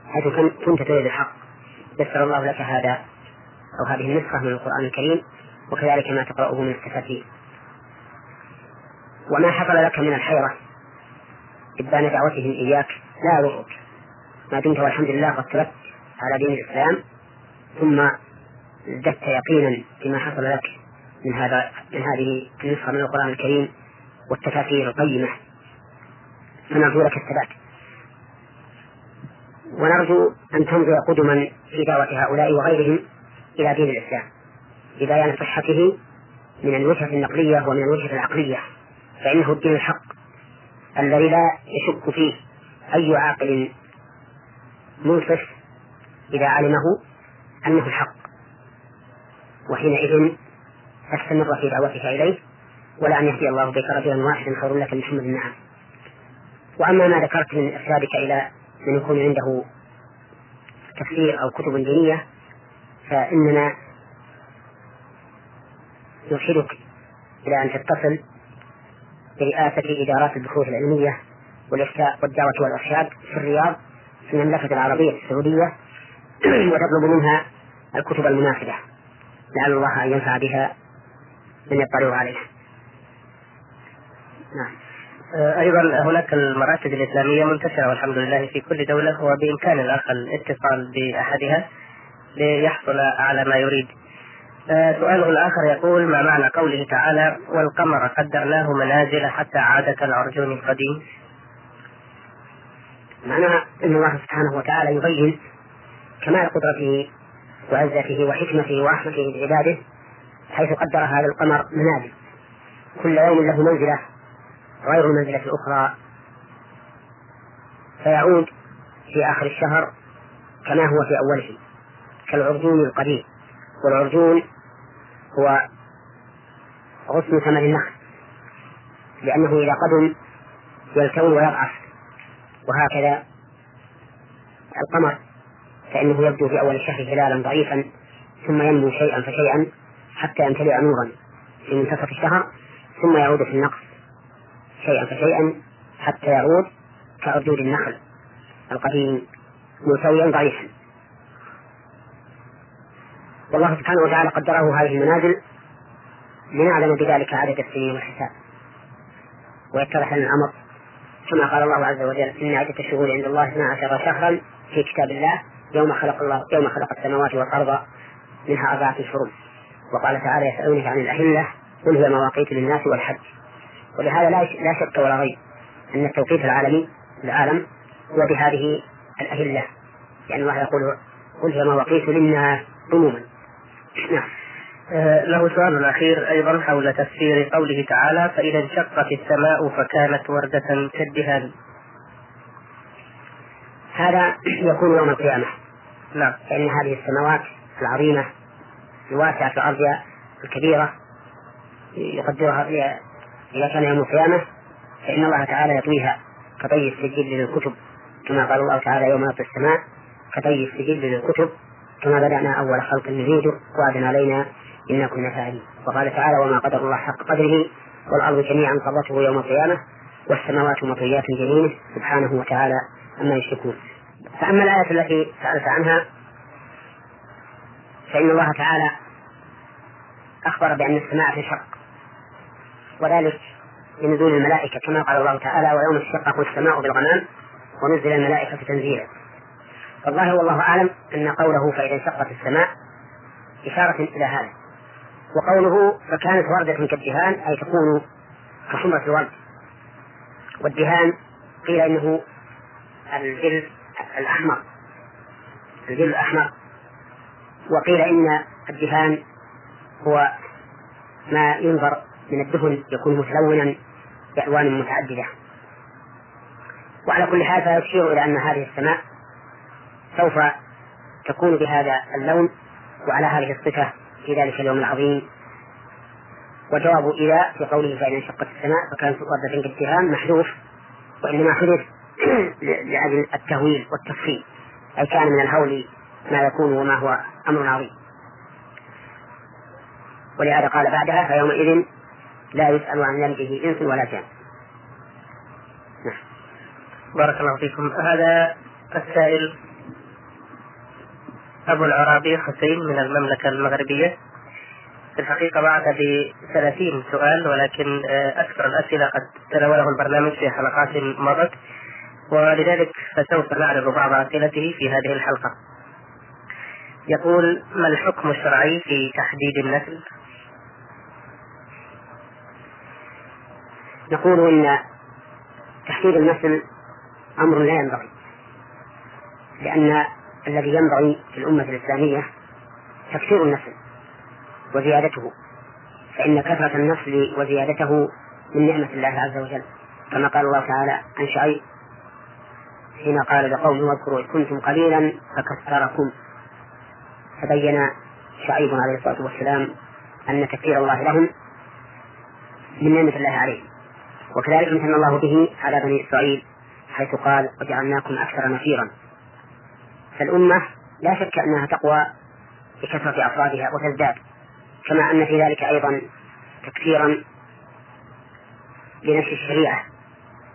حيث كنت تريد الحق، يسر الله لك هذا أو هذه النسخة من القرآن الكريم وكذلك ما تقرأه من التفاسير. وما حصل لك من الحيرة إبان دعوتهم إياك لا يضرك ما دمت والحمد لله قد ثبت على دين الإسلام ثم ازددت يقينا بما حصل لك من هذه النسخة من القرآن الكريم والتفاسير القيمة، فنرجو لك الثبات، ونرجو أن تمضي قدما في دعوة هؤلاء وغيرهم إلى دين الإسلام لبيان صحته من الوجهة النقلية ومن الوجهة العقلية، فإنه الدين الحق الذي لا يشك فيه أي عاقل منصف إذا علمه أنه الحق، وحينئذ تستمر في دعوتك إليه، ولا أن يهدي الله بك رجلا واحدا خير لك من حمد النعم. وأما ما ذكرت من إرشادك إلى من يكون عنده تفسير أو كتب دينية فإننا نرشدك إلى أن تتصل برئاسة إدارات البحوث العلمية والإفتاء والدعوة والإرشاد في الرياض في المملكة العربية السعودية وتطلب منها الكتب المناسبة، لعل الله أن ينفع بها من يطلع عليها. نعم. أيضا هناك المراكز الإسلامية منتشرة والحمد لله في كل دولة، وبإمكان الأخ الاتصال بأحدها ليحصل على ما يريد. سؤاله الآخر يقول: ما معنى قوله تعالى: والقمر قدرناه منازل حتى عاد كالعرجون القديم؟ معناها أن الله سبحانه وتعالى يبين كمال قدرته وعزته وحكمته ورحمته بعباده، حيث قدر هذا القمر منازل، كل يوم له منزلة غير المنزلة الأخرى، فيعود في آخر الشهر كما هو في أوله كالعرجون القديم. والعرجون هو غصن ثمن النخل، لأنه إذا قدم يلتون ويضعف، وهكذا القمر فإنه يبدو في أول الشهر هلالا ضعيفا ثم ينمو شيئا فشيئا حتى يمتلئ نورا في منتصف الشهر، ثم يعود في النقص شيئا فشيئا حتى يعود كعرجون النخل القديم ملتويا ضعيفا. والله سبحانه وتعالى قدره هذه المنازل لنعلم بذلك عدد السنين والحساب، ويتضح لنا الأمر كما قال الله عز وجل: إن عدة الشهور عند الله 12 شهرا في كتاب الله يوم خلق السماوات والأرض منها 4 شهور. وقال تعالى: يسألونك عن الأهلة قل هي مواقيت للناس والحج. ولهذا لا شك ولا ريب أن التوقيت العالمي للعالم هو بهذه الأهلة، يعني الله يقول قل هي مواقيت للناس عموما. نعم. له سؤال الأخير أيضا حول تفسير قوله تعالى: فإذا انشقت السماء فكانت وردة كالدهان. هذا يكون يوم القيامة. نعم. لأن هذه السماوات العظيمة الواسعة الأرضية الكبيرة يقدرها إذا كان يوم القيامة، فإن الله تعالى يطويها كطي السجل للكتب، كما قال الله تعالى: يوم نطوي السماء كطي السجل للكتب كما بدأنا أول خلق نعيده وعدا علينا إنا كنا فاعلين. وقال تعالى: وما قدر الله حق قدره والأرض جميعا قبضته يوم القيامة والسماوات مطويات بيمينه سبحانه وتعالى أما يشركون. فأما الآية التي سألت عنها فإن الله تعالى أخبر بأن السماء في شق، وذلك لنزول الملائكة كما قال الله تعالى: ويوم انشقت السماء بالغمام ونزل الملائكة تنزيلا. فالله والله أعلم أن قوله فإذا انشقت السماء إشارة إلى هذا، وقوله فكانت وردة كالدهان أي تكون كحمرة الورد. والدهان قيل إنه الجل الأحمر، وقيل إن الدهان هو ما ينظر من الدهن يكون متلونا بألوان متعددة. وعلى كل حال فيشير إلى أن هذه السماء سوف تكون بهذا اللون وعلى هذه الصفة في ذلك اليوم العظيم. وجواب إذا في قوله فإن انشقت السماء فكانت وردة كالدهان محذوف، وإنما حدث لأجل التهويل والتفصيل، أي كان من الهول ما يكون وما هو أمر عظيم. ولهذا قال بعدها: فيومئذ لا يسأل عن ذنبه إنس ولا جان. بارك الله فيكم. هذا السائل أبو العربي حسين من المملكة المغربية، في الحقيقة بعث ب30 سؤال، ولكن أكثر الأسئلة قد تناوله البرنامج في حلقات مضت، ولذلك فسوف نعرض بعض أسئلته في هذه الحلقة. يقول: ما الحكم الشرعي في تحديد النسل؟ نقول إن تحديد النسل أمر لا ينبغي، لأن الذي ينبغي في الأمة الإسلامية تكثير النسل وزيادته، فإن كثرة النسل وزيادته من نعمة الله عز وجل، كما قال الله تعالى عن شعيب حين قال لقومه: واذكروا إذ كنتم قليلا فكثركم. فبين شعيب عليه الصلاة والسلام أن تكثير الله لهم من نعمة الله عليه، وكذلك امتن الله به على بني إسرائيل حيث قال: وجعلناكم أكثر نفيرا. فالأمة لا شك أنها تقوى بكثرة أفرادها وتزداد، كما أن في ذلك أيضا تكثيرا لنشر الشريعة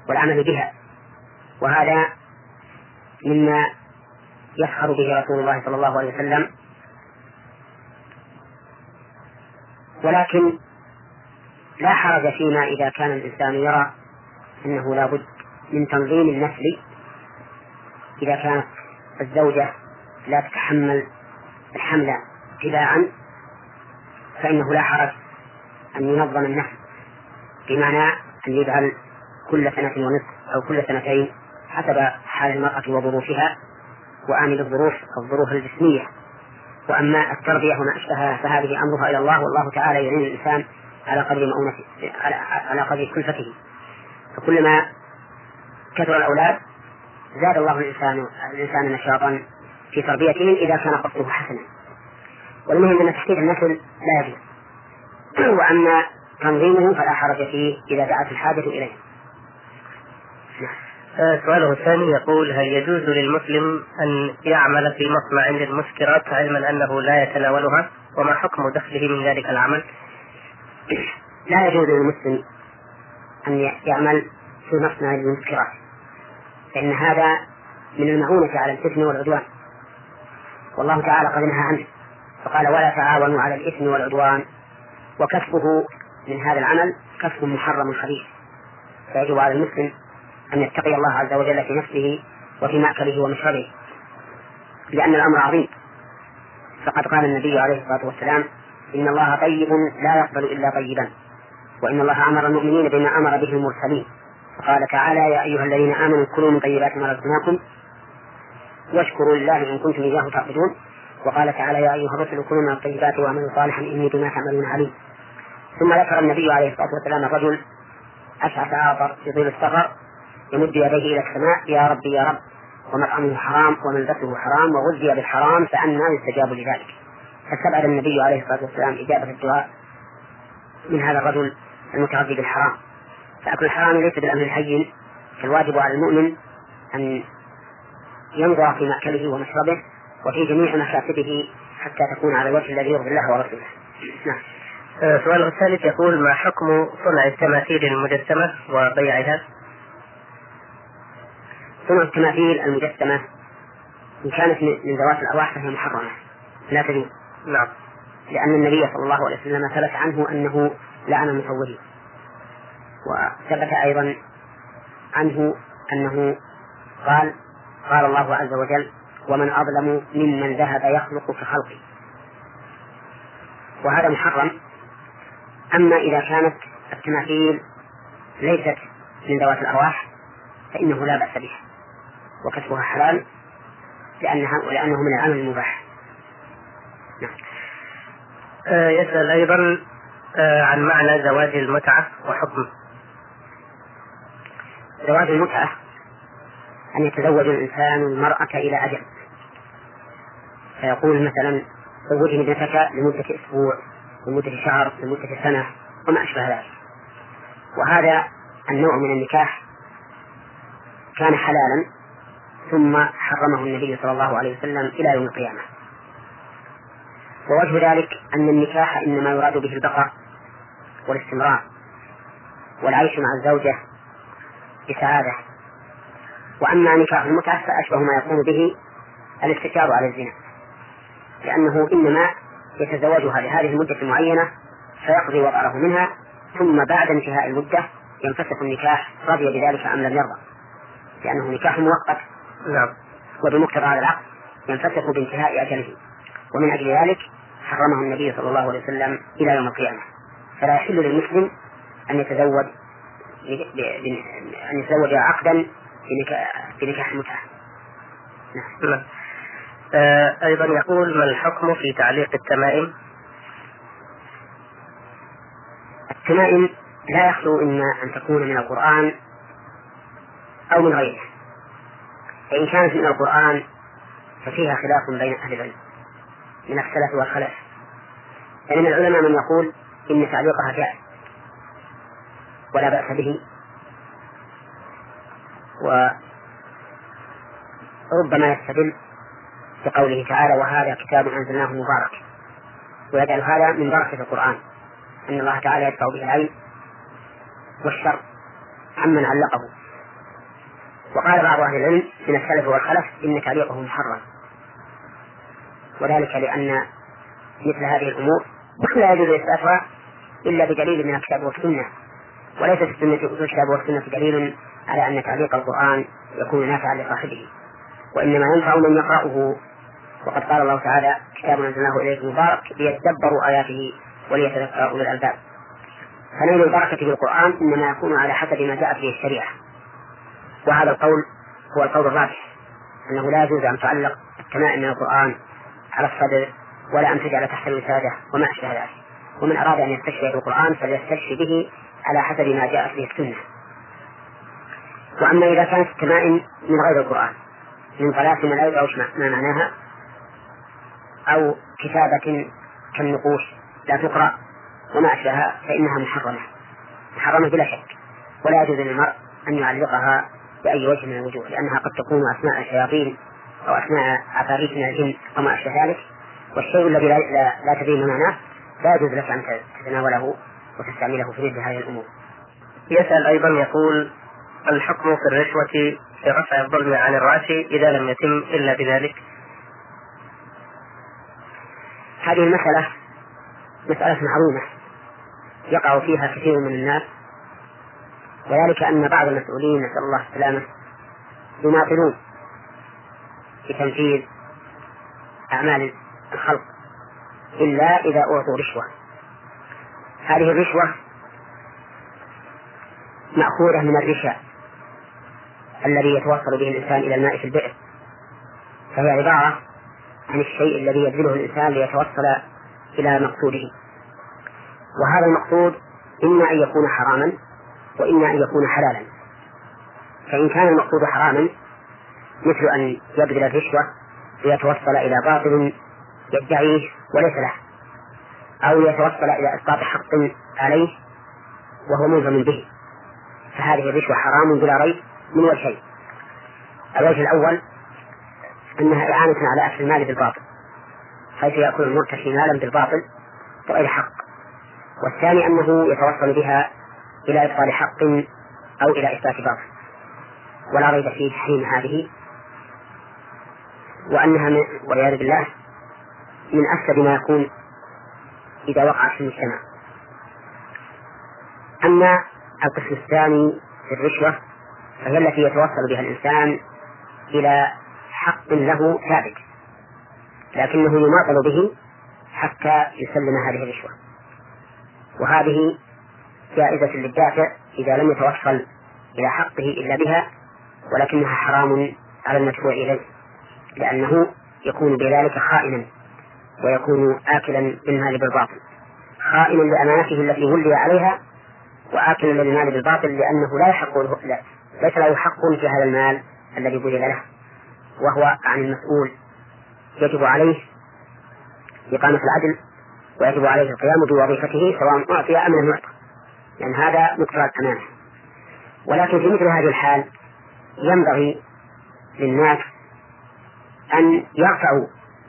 والعمل بها، وهذا مما يفخر به رسول الله صلى الله عليه وسلم. ولكن لا حرج فيما إذا كان الإنسان يرى أنه لا بد من تنظيم النسل، إذا كانت الزوجة لا تتحمل الحمل تباعا فإنه لا حرج أن ينظم النسل، بمعنى أن يجعل كل سنة ونصف أو كل سنتين حسب حال المرأة وظروفها وعامل الظروف الجسمية. وأما التربية وما أشبهها فهذه أمرها إلى الله، والله تعالى يعين الإنسان على قدر مؤونته على قدر كلفته. فكلما كثر الأولاد زاد الله الإنسان نشاطا في تربيتهم إذا كان قصده حسنا. والمهم أن تحديد النسل لا يجوز، وأما تنظيمه فلا حرج فيه إذا دعت الحاجة إليه. سؤاله الثاني يقول: هل يجوز للمسلم أن يعمل في مصنع للمسكرات علما أنه لا يتناولها، وما حكم دخله من ذلك العمل؟ لا يجوز للمسلم أن يعمل في مصنع للمسكرات، فإن هذا من المعونة على الإثم والعدوان، والله تعالى قد نهى عنه فقال: ولا تعاونوا على الإثم والعدوان. وكسبه من هذا العمل كسب محرم خبيث، فيجب على المسلم أن يتقي الله عز وجل في نفسه وفي مأكله ومشربه، لأن الأمر عظيم. فقد قال النبي عليه الصلاة والسلام: إن الله طيب لا يقبل إلا طيبا، وإن الله أمر المؤمنين بما أمر به المرسلين، فقال تعالى: يا أيها الذين آمنوا كلوا من طيبات ما رزقناكم واشكروا لله إن كنتم إياه تعبدون، وقال تعالى: يا أيها الرسل كلوا من الطيبات واعملوا صالحا إني بما تعملون عليم. ثم ذكر النبي عليه الصلاة والسلام رجل أشعث أعطر في ظل الصغر يمد يديه إلى السماء: يا ربي يا رب، ومطعمه حرام وملبسه حرام وغذي بالحرام، فأنى يستجاب لذلك؟ فاستبعد النبي عليه الصلاة والسلام إجابة الدعاء من هذا الرجل المتغذي بالحرام. فأكل الحرام ليس بالأمر الهين، فالواجب على المؤمن أن ينظر في مأكله ومشربه وفي جميع مكاسبه حتى تكون على وجه الذي يرضي الله ورسوله. نعم. السؤال الثالث يقول: ما حكم صنع التماثيل المجسمة وبيعها؟ صنع التماثيل المجسمة إن كانت من ذوات الأرواح فهي محرمة لا تجوز. نعم. لأن النبي صلى الله عليه وسلم ثبت عنه أنه لعن المصورين، وثبت أيضا عنه أنه قال الله عز وجل: ومن أظلم ممن ذهب يخلق في خلقه، وهذا محرم. أما إذا كانت التماثيل ليست من ذوات الأرواح فإنه لا بأس بها وكسبها حلال لأنه من العمل المباح. نعم. يسأل أيضا عن معنى زواج المتعة وحكمه. زواج المتعة أن يتزوج الإنسان المرأة إلى أجل، فيقول مثلا: زوجني ابنتك لمدة أسبوع، لمدة شهر، لمدة سنة، وما أشبه ذلك. وهذا النوع من النكاح كان حلالا ثم حرمه النبي صلى الله عليه وسلم إلى يوم القيامة. ووجه ذلك أن النكاح إنما يراد به البقاء والاستمرار والعيش مع الزوجة بسعادة، وأما نكاح المتعة فأشبه ما يقوم به الاستشار على الزنا، لأنه إنما يتزوجها لهذه المدة المعينة فيقضي وضعه منها، ثم بعد انتهاء المدة ينفسخ النكاح رضي بذلك أم لم يرضى، لأنه نكاح مؤقت. نعم. وبمقتضى هذا العقد ينفسخ بانتهاء أجله، ومن أجل ذلك حرمه النبي صلى الله عليه وسلم إلى يوم القيامة. فلا يحل للمسلم أن يتزوج عقدا في نكاح المتعة. نعم. أيضا يقول: ما الحكم في تعليق التمائم؟ التمائم لا يخلو إما أن تكون من القرآن أو من غيره، فإن كانت من القرآن ففيها خلاف بين أهل العلم من السلف والخلف، فمن العلماء من يقول إن تعليقها جائز ولا بأس به، وربما يستدل بقوله تعالى: وهذا كتاب أنزلناه مبارك، ويجعل هذا من بركة القرآن أن الله تعالى يدفع به العين والشر عمن علقه. وقال بعض أهل العلم من السلف والخلف إن تعليقه محرم، وذلك لأن مثل هذه الأمور لا يجوز إثباتها إلا بدليل من الكتاب والسنة، وليس في الكتاب والسنة دليل على أن تعليق القرآن يكون نافعا لصاحبه، وإنما ينفع من يقرأه. وقد قال الله تعالى: كتاب أنزلناه إليك مبارك ليتدبروا آياته وليتذكر أولو الألباب. فنيل البركة في القرآن إنما يكون على حسب ما جاء فيه الشريعة، وهذا القول هو القول الراجح، أنه لا يجوز أن تعلق التمائم من القرآن على الصدر ولا أن تجعل تحت الوسادة وما أشبه ذلك. ومن أراد أن يستشفي القرآن فليستشفي به على حسب ما جاء فيه السنة. وأما إذا كانت التمائم من غير القرآن، من ثلاث ما لا يدعوش ما معناها، أو كتابة كالنقوش لا تقرأ وما أشبهها، فإنها محرمة بلا شك، ولا يجوز للمرء أن يعلقها بأي وجه من الوجوه، لأنها قد تكون أسماء شياطين أو أسماء عفاريت من الجن وما أشبه ذلك، والشيء الذي لا تدري معناه لا يجوز لك أن تتناوله وتستعمله في مثل هذه الأمور. يسأل أيضا يقول: الحكم في الرشوة لرفع الظلم عن الرأس إذا لم يتم إلا بذلك؟ هذه المسألة مسألة معلومة يقع فيها كثير من الناس، وذلك أن بعض المسؤولين نسأل الله السلامة يماطلون في تنفيذ أعمال الخلق إلا إذا أعطوا رشوة. هذه الرشوة مأخوذة من الرشا الذي يتوصل به الإنسان إلى الماء في البئر، فهي عبارة عن الشيء الذي يبذله الإنسان ليتوصل إلى مقصوده، وهذا المقصود إما أن يكون حراما وإما أن يكون حلالا. فإن كان المقصود حراما مثل أن يبذل الرشوة ليتوصل إلى باطل يدعيه وليس له، أو يتوصل إلى إسقاط حق عليه وهو ملزم به، فهذه الرشوة حرام بلا ريب من وجهين. الوجه الأول أنها إعانة على أكل المال بالباطل، حيث يأكل المرتشي مالا بالباطل وغير حق. والثاني أنه يتوصل بها إلى إبطال حق أو إلى إثبات باطل، ولا ريب في تحريم هذه، وأنها والعياذ بالله من أفسد ما يكون إذا وقع في المجتمع. أما القسم الثاني في الرشوة فهي التي يتوصل بها الإنسان إلى حق له ثابت لكنه يماطل به حتى يسلم هذه الرشوة، وهذه جائزة للدافع إذا لم يتوصل إلى حقه إلا بها، ولكنها حرام على المدفوع إليه لأنه يكون بذلك خائنا ويكون آكلا بالمال بالباطل، خائنا لأمانته التي ولي عليها، وآكلا للمال بالباطل لأنه لا يحق له، ليس له حق في هذا المال الذي بذل له، وهو عن المسؤول. يجب عليه إقامة العدل ويجب عليه القيام بوظيفته سواء أعطي أم لم يعطى، لأن هذا مقتضى الأمانة. ولكن في مثل هذه الحال ينبغي للناس أن يرفعوا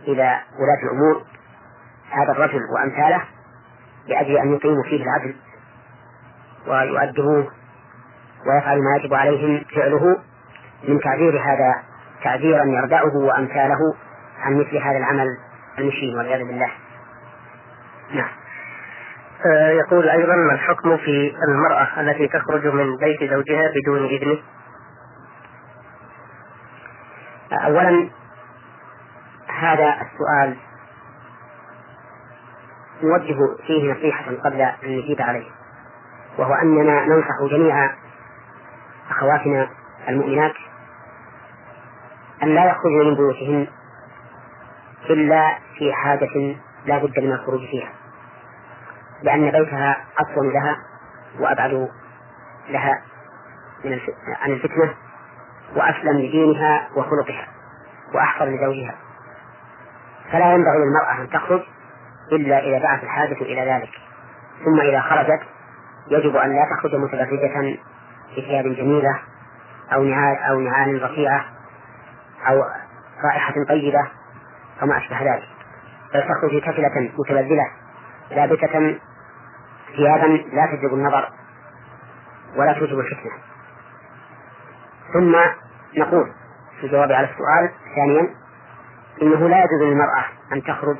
إلى ولاة الأمور هذا الرجل وأمثاله لأجل أن يقيموا فيه العدل ويؤدبوه ويفعل ما يجب عليهم فعله من تعذير هذا تعذيرا يردعه وأمثاله عن مثل هذا العمل المشين والعياذ بالله. نعم. يقول أيضا: ما الحكم في المرأة التي تخرج من بيت زوجها بدون إذنه؟ أولا هذا السؤال نوجه فيه نصيحة قبل أن نجيب عليه، وهو أننا ننصح جميع أخواتنا المؤمنات أن لا يخرجن من بيوتهن إلا في حاجة لا بد من الخروج فيها، لأن بيتها أصون لها وأبعد لها عن الفتنة وأسلم لدينها وخلقها وأحفظ لزوجها، فلا ينبغي للمرأة أن تخرج إلا إذا دعت الحاجة إلى ذلك. ثم إذا خرجت يجب أن لا تخرج متبرجة بثياب جميلة أو نعال رفيعة أو رائحة طيبة وما أشبه ذلك، بل تخرج كفلة متبذلة لابسة ثيابا لا تجلب النظر ولا توجب الفتنة. ثم نقول في الجواب على السؤال ثانيا: إنه لا يجوز للمرأة أن تخرج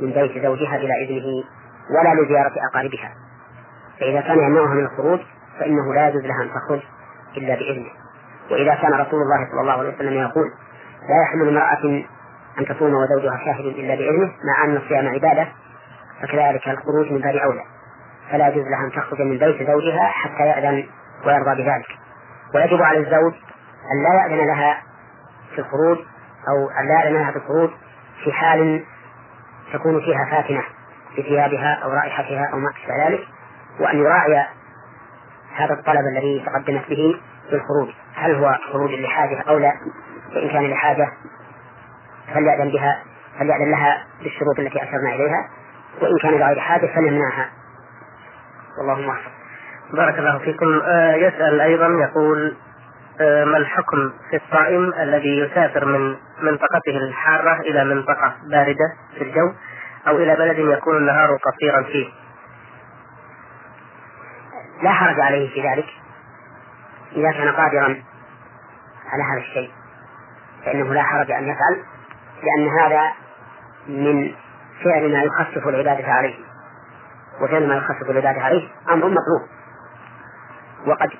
من بيت زوجها بلا إذنه ولا لزيارة أقاربها، فإذا كان يمنعها من الخروج فإنه لا يجوز لها أن تخرج إلا بإذنه. وإذا كان رسول الله صلى الله عليه وسلم يقول: لا يحمل امرأة أن تصوم وزوجها شاهد إلا بإذنه، مع أن الصيام عبادة، فكذلك الخروج من باب أولى، فلا يجوز لها أن تخرج من بيت زوجها حتى يأذن ويرضى بذلك. ويجب على الزوج أن لا يأذن لها في الخروج أو أن لا يأذن لها في الخروج في حال تكون فيها فاتنة بثيابها أو رائحتها أو ما أشبه ذلك، وأن يراعي هذا الطلب الذي تقدمت به في الخروج، هل هو خروج لحاجة أو لا، فإن كان لحاجة فليأذن لها بالشروط التي أشرنا إليها، وإن كان لغير حاجة فليمنعها. والله موفق. بارك الله فيكم. يسأل أيضا يقول: ما الحكم في الصائم الذي يسافر من منطقته الحارة إلى منطقة باردة في الجو أو إلى بلد يكون النهار قصيرا فيه؟ لا حرج عليه في ذلك إذا كان قادرا على هذا الشيء، فإنه لا حرج أن يفعل، لأن هذا من فعل ما يخفف العبادة عليه، وفعل ما يخفف العبادة عليه أمر مطلوب. وقد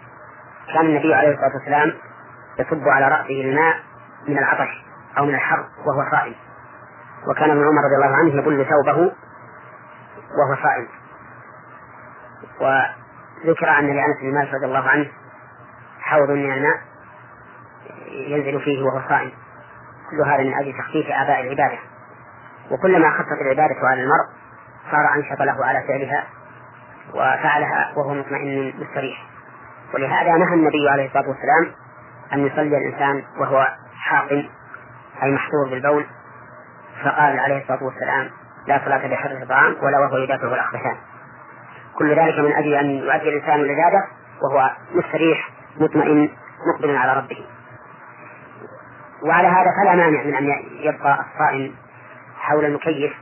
كان النبي عليه الصلاة والسلام يصب على رأسه الماء من العطش أو من الحر وهو صائم، وكان ابن عمر رضي الله عنه يبل ثوبه وهو صائم. وذكر أن لأنس بن مالك رضي الله عنه حوض من الماء ينزل فيه وهو صائم. كل هذا من أجل تخفيف آباء العبادة، وكلما خفت العبادة على المرء صار أنشط له على فعلها وفعلها وهو مطمئن مستريح. ولهذا نهى النبي عليه الصلاة والسلام أن يصلي الإنسان وهو حاقن أي محفور بالبول، فقال عليه الصلاة والسلام: لا صلاة بحر الطعام ولا وهو يدافع الأخبثان. كل ذلك من أجل أن يؤدي الإنسان العبادة وهو مستريح مطمئن مقبل على ربه. وعلى هذا فلا مانع من أن يبقى الصائم حول المكيف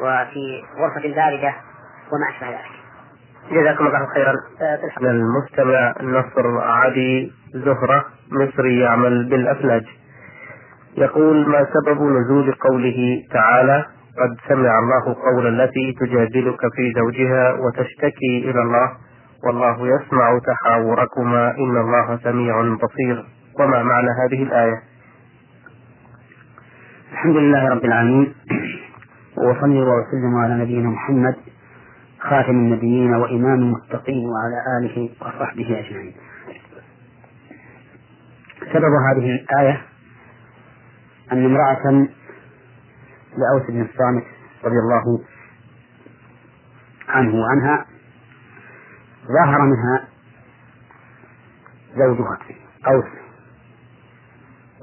وفي غرفة باردة وما أشبه ذلك. جزاكم الله خيرا. المستمع نصر عادي زهرة مصري يعمل بالأفلاج، يقول: ما سبب نزول قوله تعالى: قد سمع الله قول التي تجادلك في زوجها وتشتكي إلى الله والله يسمع تحاوركما إن الله سميع بصير، وما معنى هذه الآية؟ الحمد لله رب العالمين، وصلى وسلم على نبينا محمد خاتم النبيين وإمام المتقين وعلى آله وصحبه أجمعين. سبب هذه الآية أن امرأة لأوس بن الصامت رضي الله عنه وعنها ظهر منها زوجها أوس،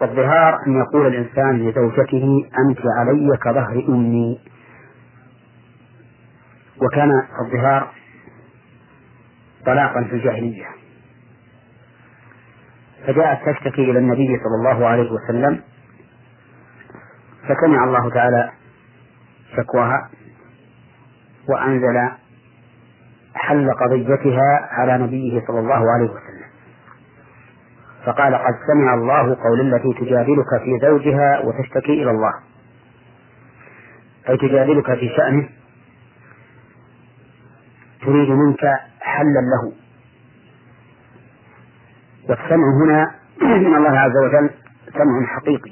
والظهار أن يقول الإنسان لزوجته: أنت علي كظهر أمي. وكان الظهار طلاقا في الجاهلية، فجاءت تشتكي إلى النبي صلى الله عليه وسلم فسمع الله تعالى شكواها وأنزل حل قضيتها على نبيه صلى الله عليه وسلم فقال: قد سمع الله قول التي تجادلك في زوجها وتشتكي إلى الله، أي تجادلك في شأنه، تريد منك حلا له. والسمع هنا من الله عز وجل سمع حقيقي،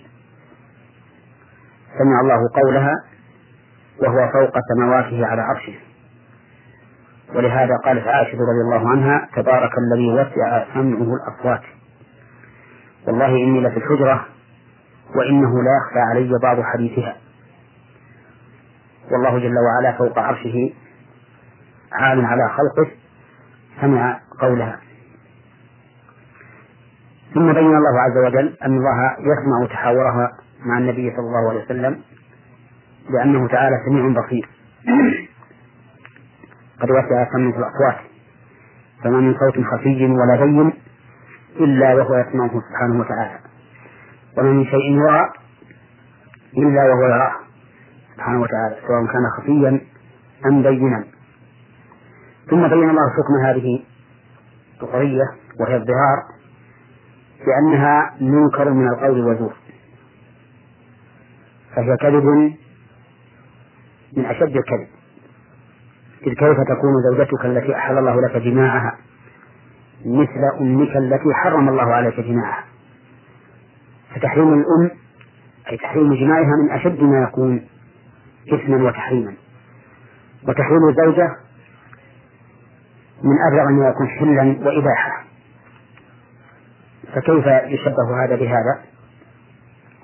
سمع الله قولها وهو فوق سمواته على عرشه. ولهذا قالت عائشة رضي الله عنها: تبارك الذي وسع سمعه الأصوات، والله إني لفي الحجرة وإنه لا يخفى علي بعض حديثها. والله جل وعلا فوق عرشه عال على خلقه سمع قولها. ثم بين الله عز وجل أن الله يسمع تحاورها مع النبي صلى الله عليه وسلم لأنه تعالى سميع بصير، قد وسع سمعه الأصوات، فما من صوت خفي ولا بين إلا وهو يسمعه سبحانه وتعالى، وما من شيء يرى إلا وهو يراه سبحانه وتعالى، سواء كان خفيا أم بينا. ثم بين الله حكم هذه القضية وهي الظهار لأنها منكر من القول وزور، فهي كذب من أشد الكذب. إذ كيف تكون زوجتك التي أحل الله لك جماعها مثل أمك التي حرم الله عليك جماعها؟ فتحريم الأم أي تحريم جماعها من أشد ما يكون إثما وتحريما، وتحريم الزوجة من أبلغ أن يكون حلا وإباحة. فكيف يشبه هذا بهذا؟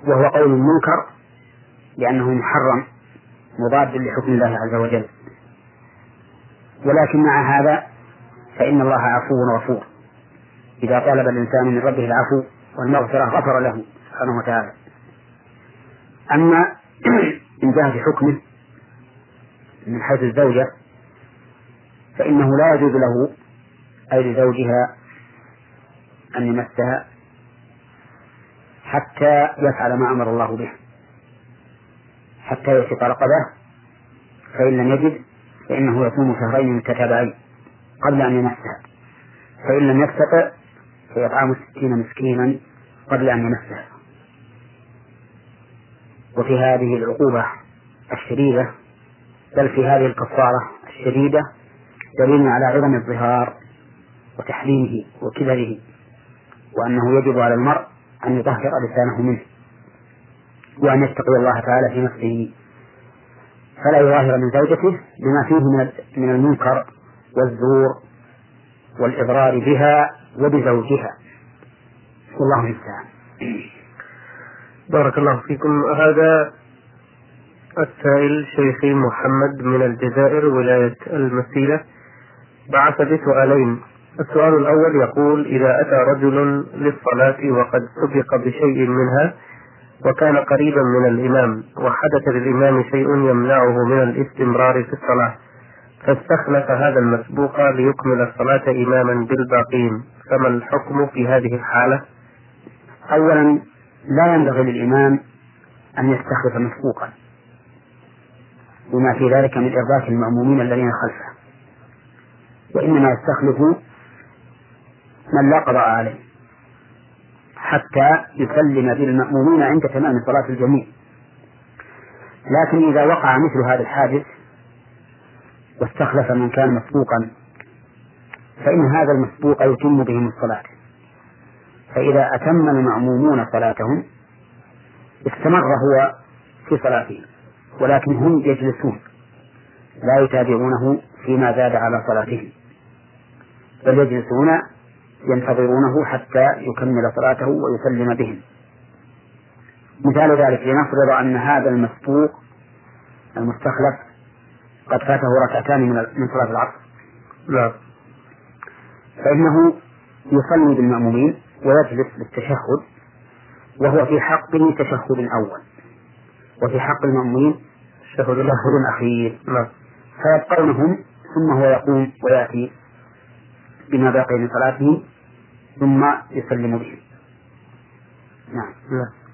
وهو قول منكر لأنه محرم مضاد لحكم الله عز وجل. ولكن مع هذا فإن الله عفو غفور، إذا طالب الإنسان من ربه العفو والمغفرة غفر له سبحانه وتعالى. أما إن جاء في حكمه من حيث الزوجة فإنه لا يجوز له أي لزوجها أن يمسها حتى يفعل ما أمر الله به، حتى يشق رقبه، فإن لم يجد فإنه يصوم شهرين متتابعين قبل أن يمسها، فإن لم يستطع فيطعم 60 مسكينا قبل أن يمسها. وفي هذه العقوبة الشديدة، بل في هذه الكفارة الشديدة، دليل على عظم الظهار وتحليمه وكبره وأنه يجب على المرء أن يطهر لسانه منه وأن يتقي الله تعالى في نفسه فلا يظاهر من زوجته بما فيه من المنكر والزور والإضرار بها وبزوجها. صلى الله عليه وسلم. بارك الله فيكم. هذا السائل شيخي محمد من الجزائر ولاية المسيلة بعث بسؤالين. السؤال الأول يقول: إذا أتى رجل للصلاة وقد سبق بشيء منها وكان قريبا من الإمام وحدث للإمام شيء يمنعه من الاستمرار في الصلاة فاستخلف هذا المسبوق ليكمل الصلاة إماما بالباقين، فما الحكم في هذه الحالة؟ أولا لا ينبغي للإمام أن يستخلف مسبوقا بما في ذلك من إرضاء المأمومين الذين خلفه، وإنما يستخلف من لا قضاء عليه حتى يسلم بالمأمومين عند تمام صلاة الجميع. لكن إذا وقع مثل هذا الحادث واستخلف من كان مسبوقا فإن هذا المسبوق يتم بهم الصلاة، فإذا أتم المأمومون صلاتهم استمر هو في صلاته، ولكن هم يجلسون لا يتابعونه فيما زاد على صلاته، بل يجلسون ينتظرونه حتى يكمل صلاته ويسلم بهم. مثال ذلك: لنفرض أن هذا المسبوق المستخلف قد فاته ركعتان من صلاة العصر، لا، فإنه يصلي بالمأمومين ويجلس للتشهد، وهو في حقه تشهد أول وفي حق المأمومين تشهد أخير، فيبقونهم ثم هو يقوم ويأتي بما باقي من صلاته ثم يسلم به. نعم.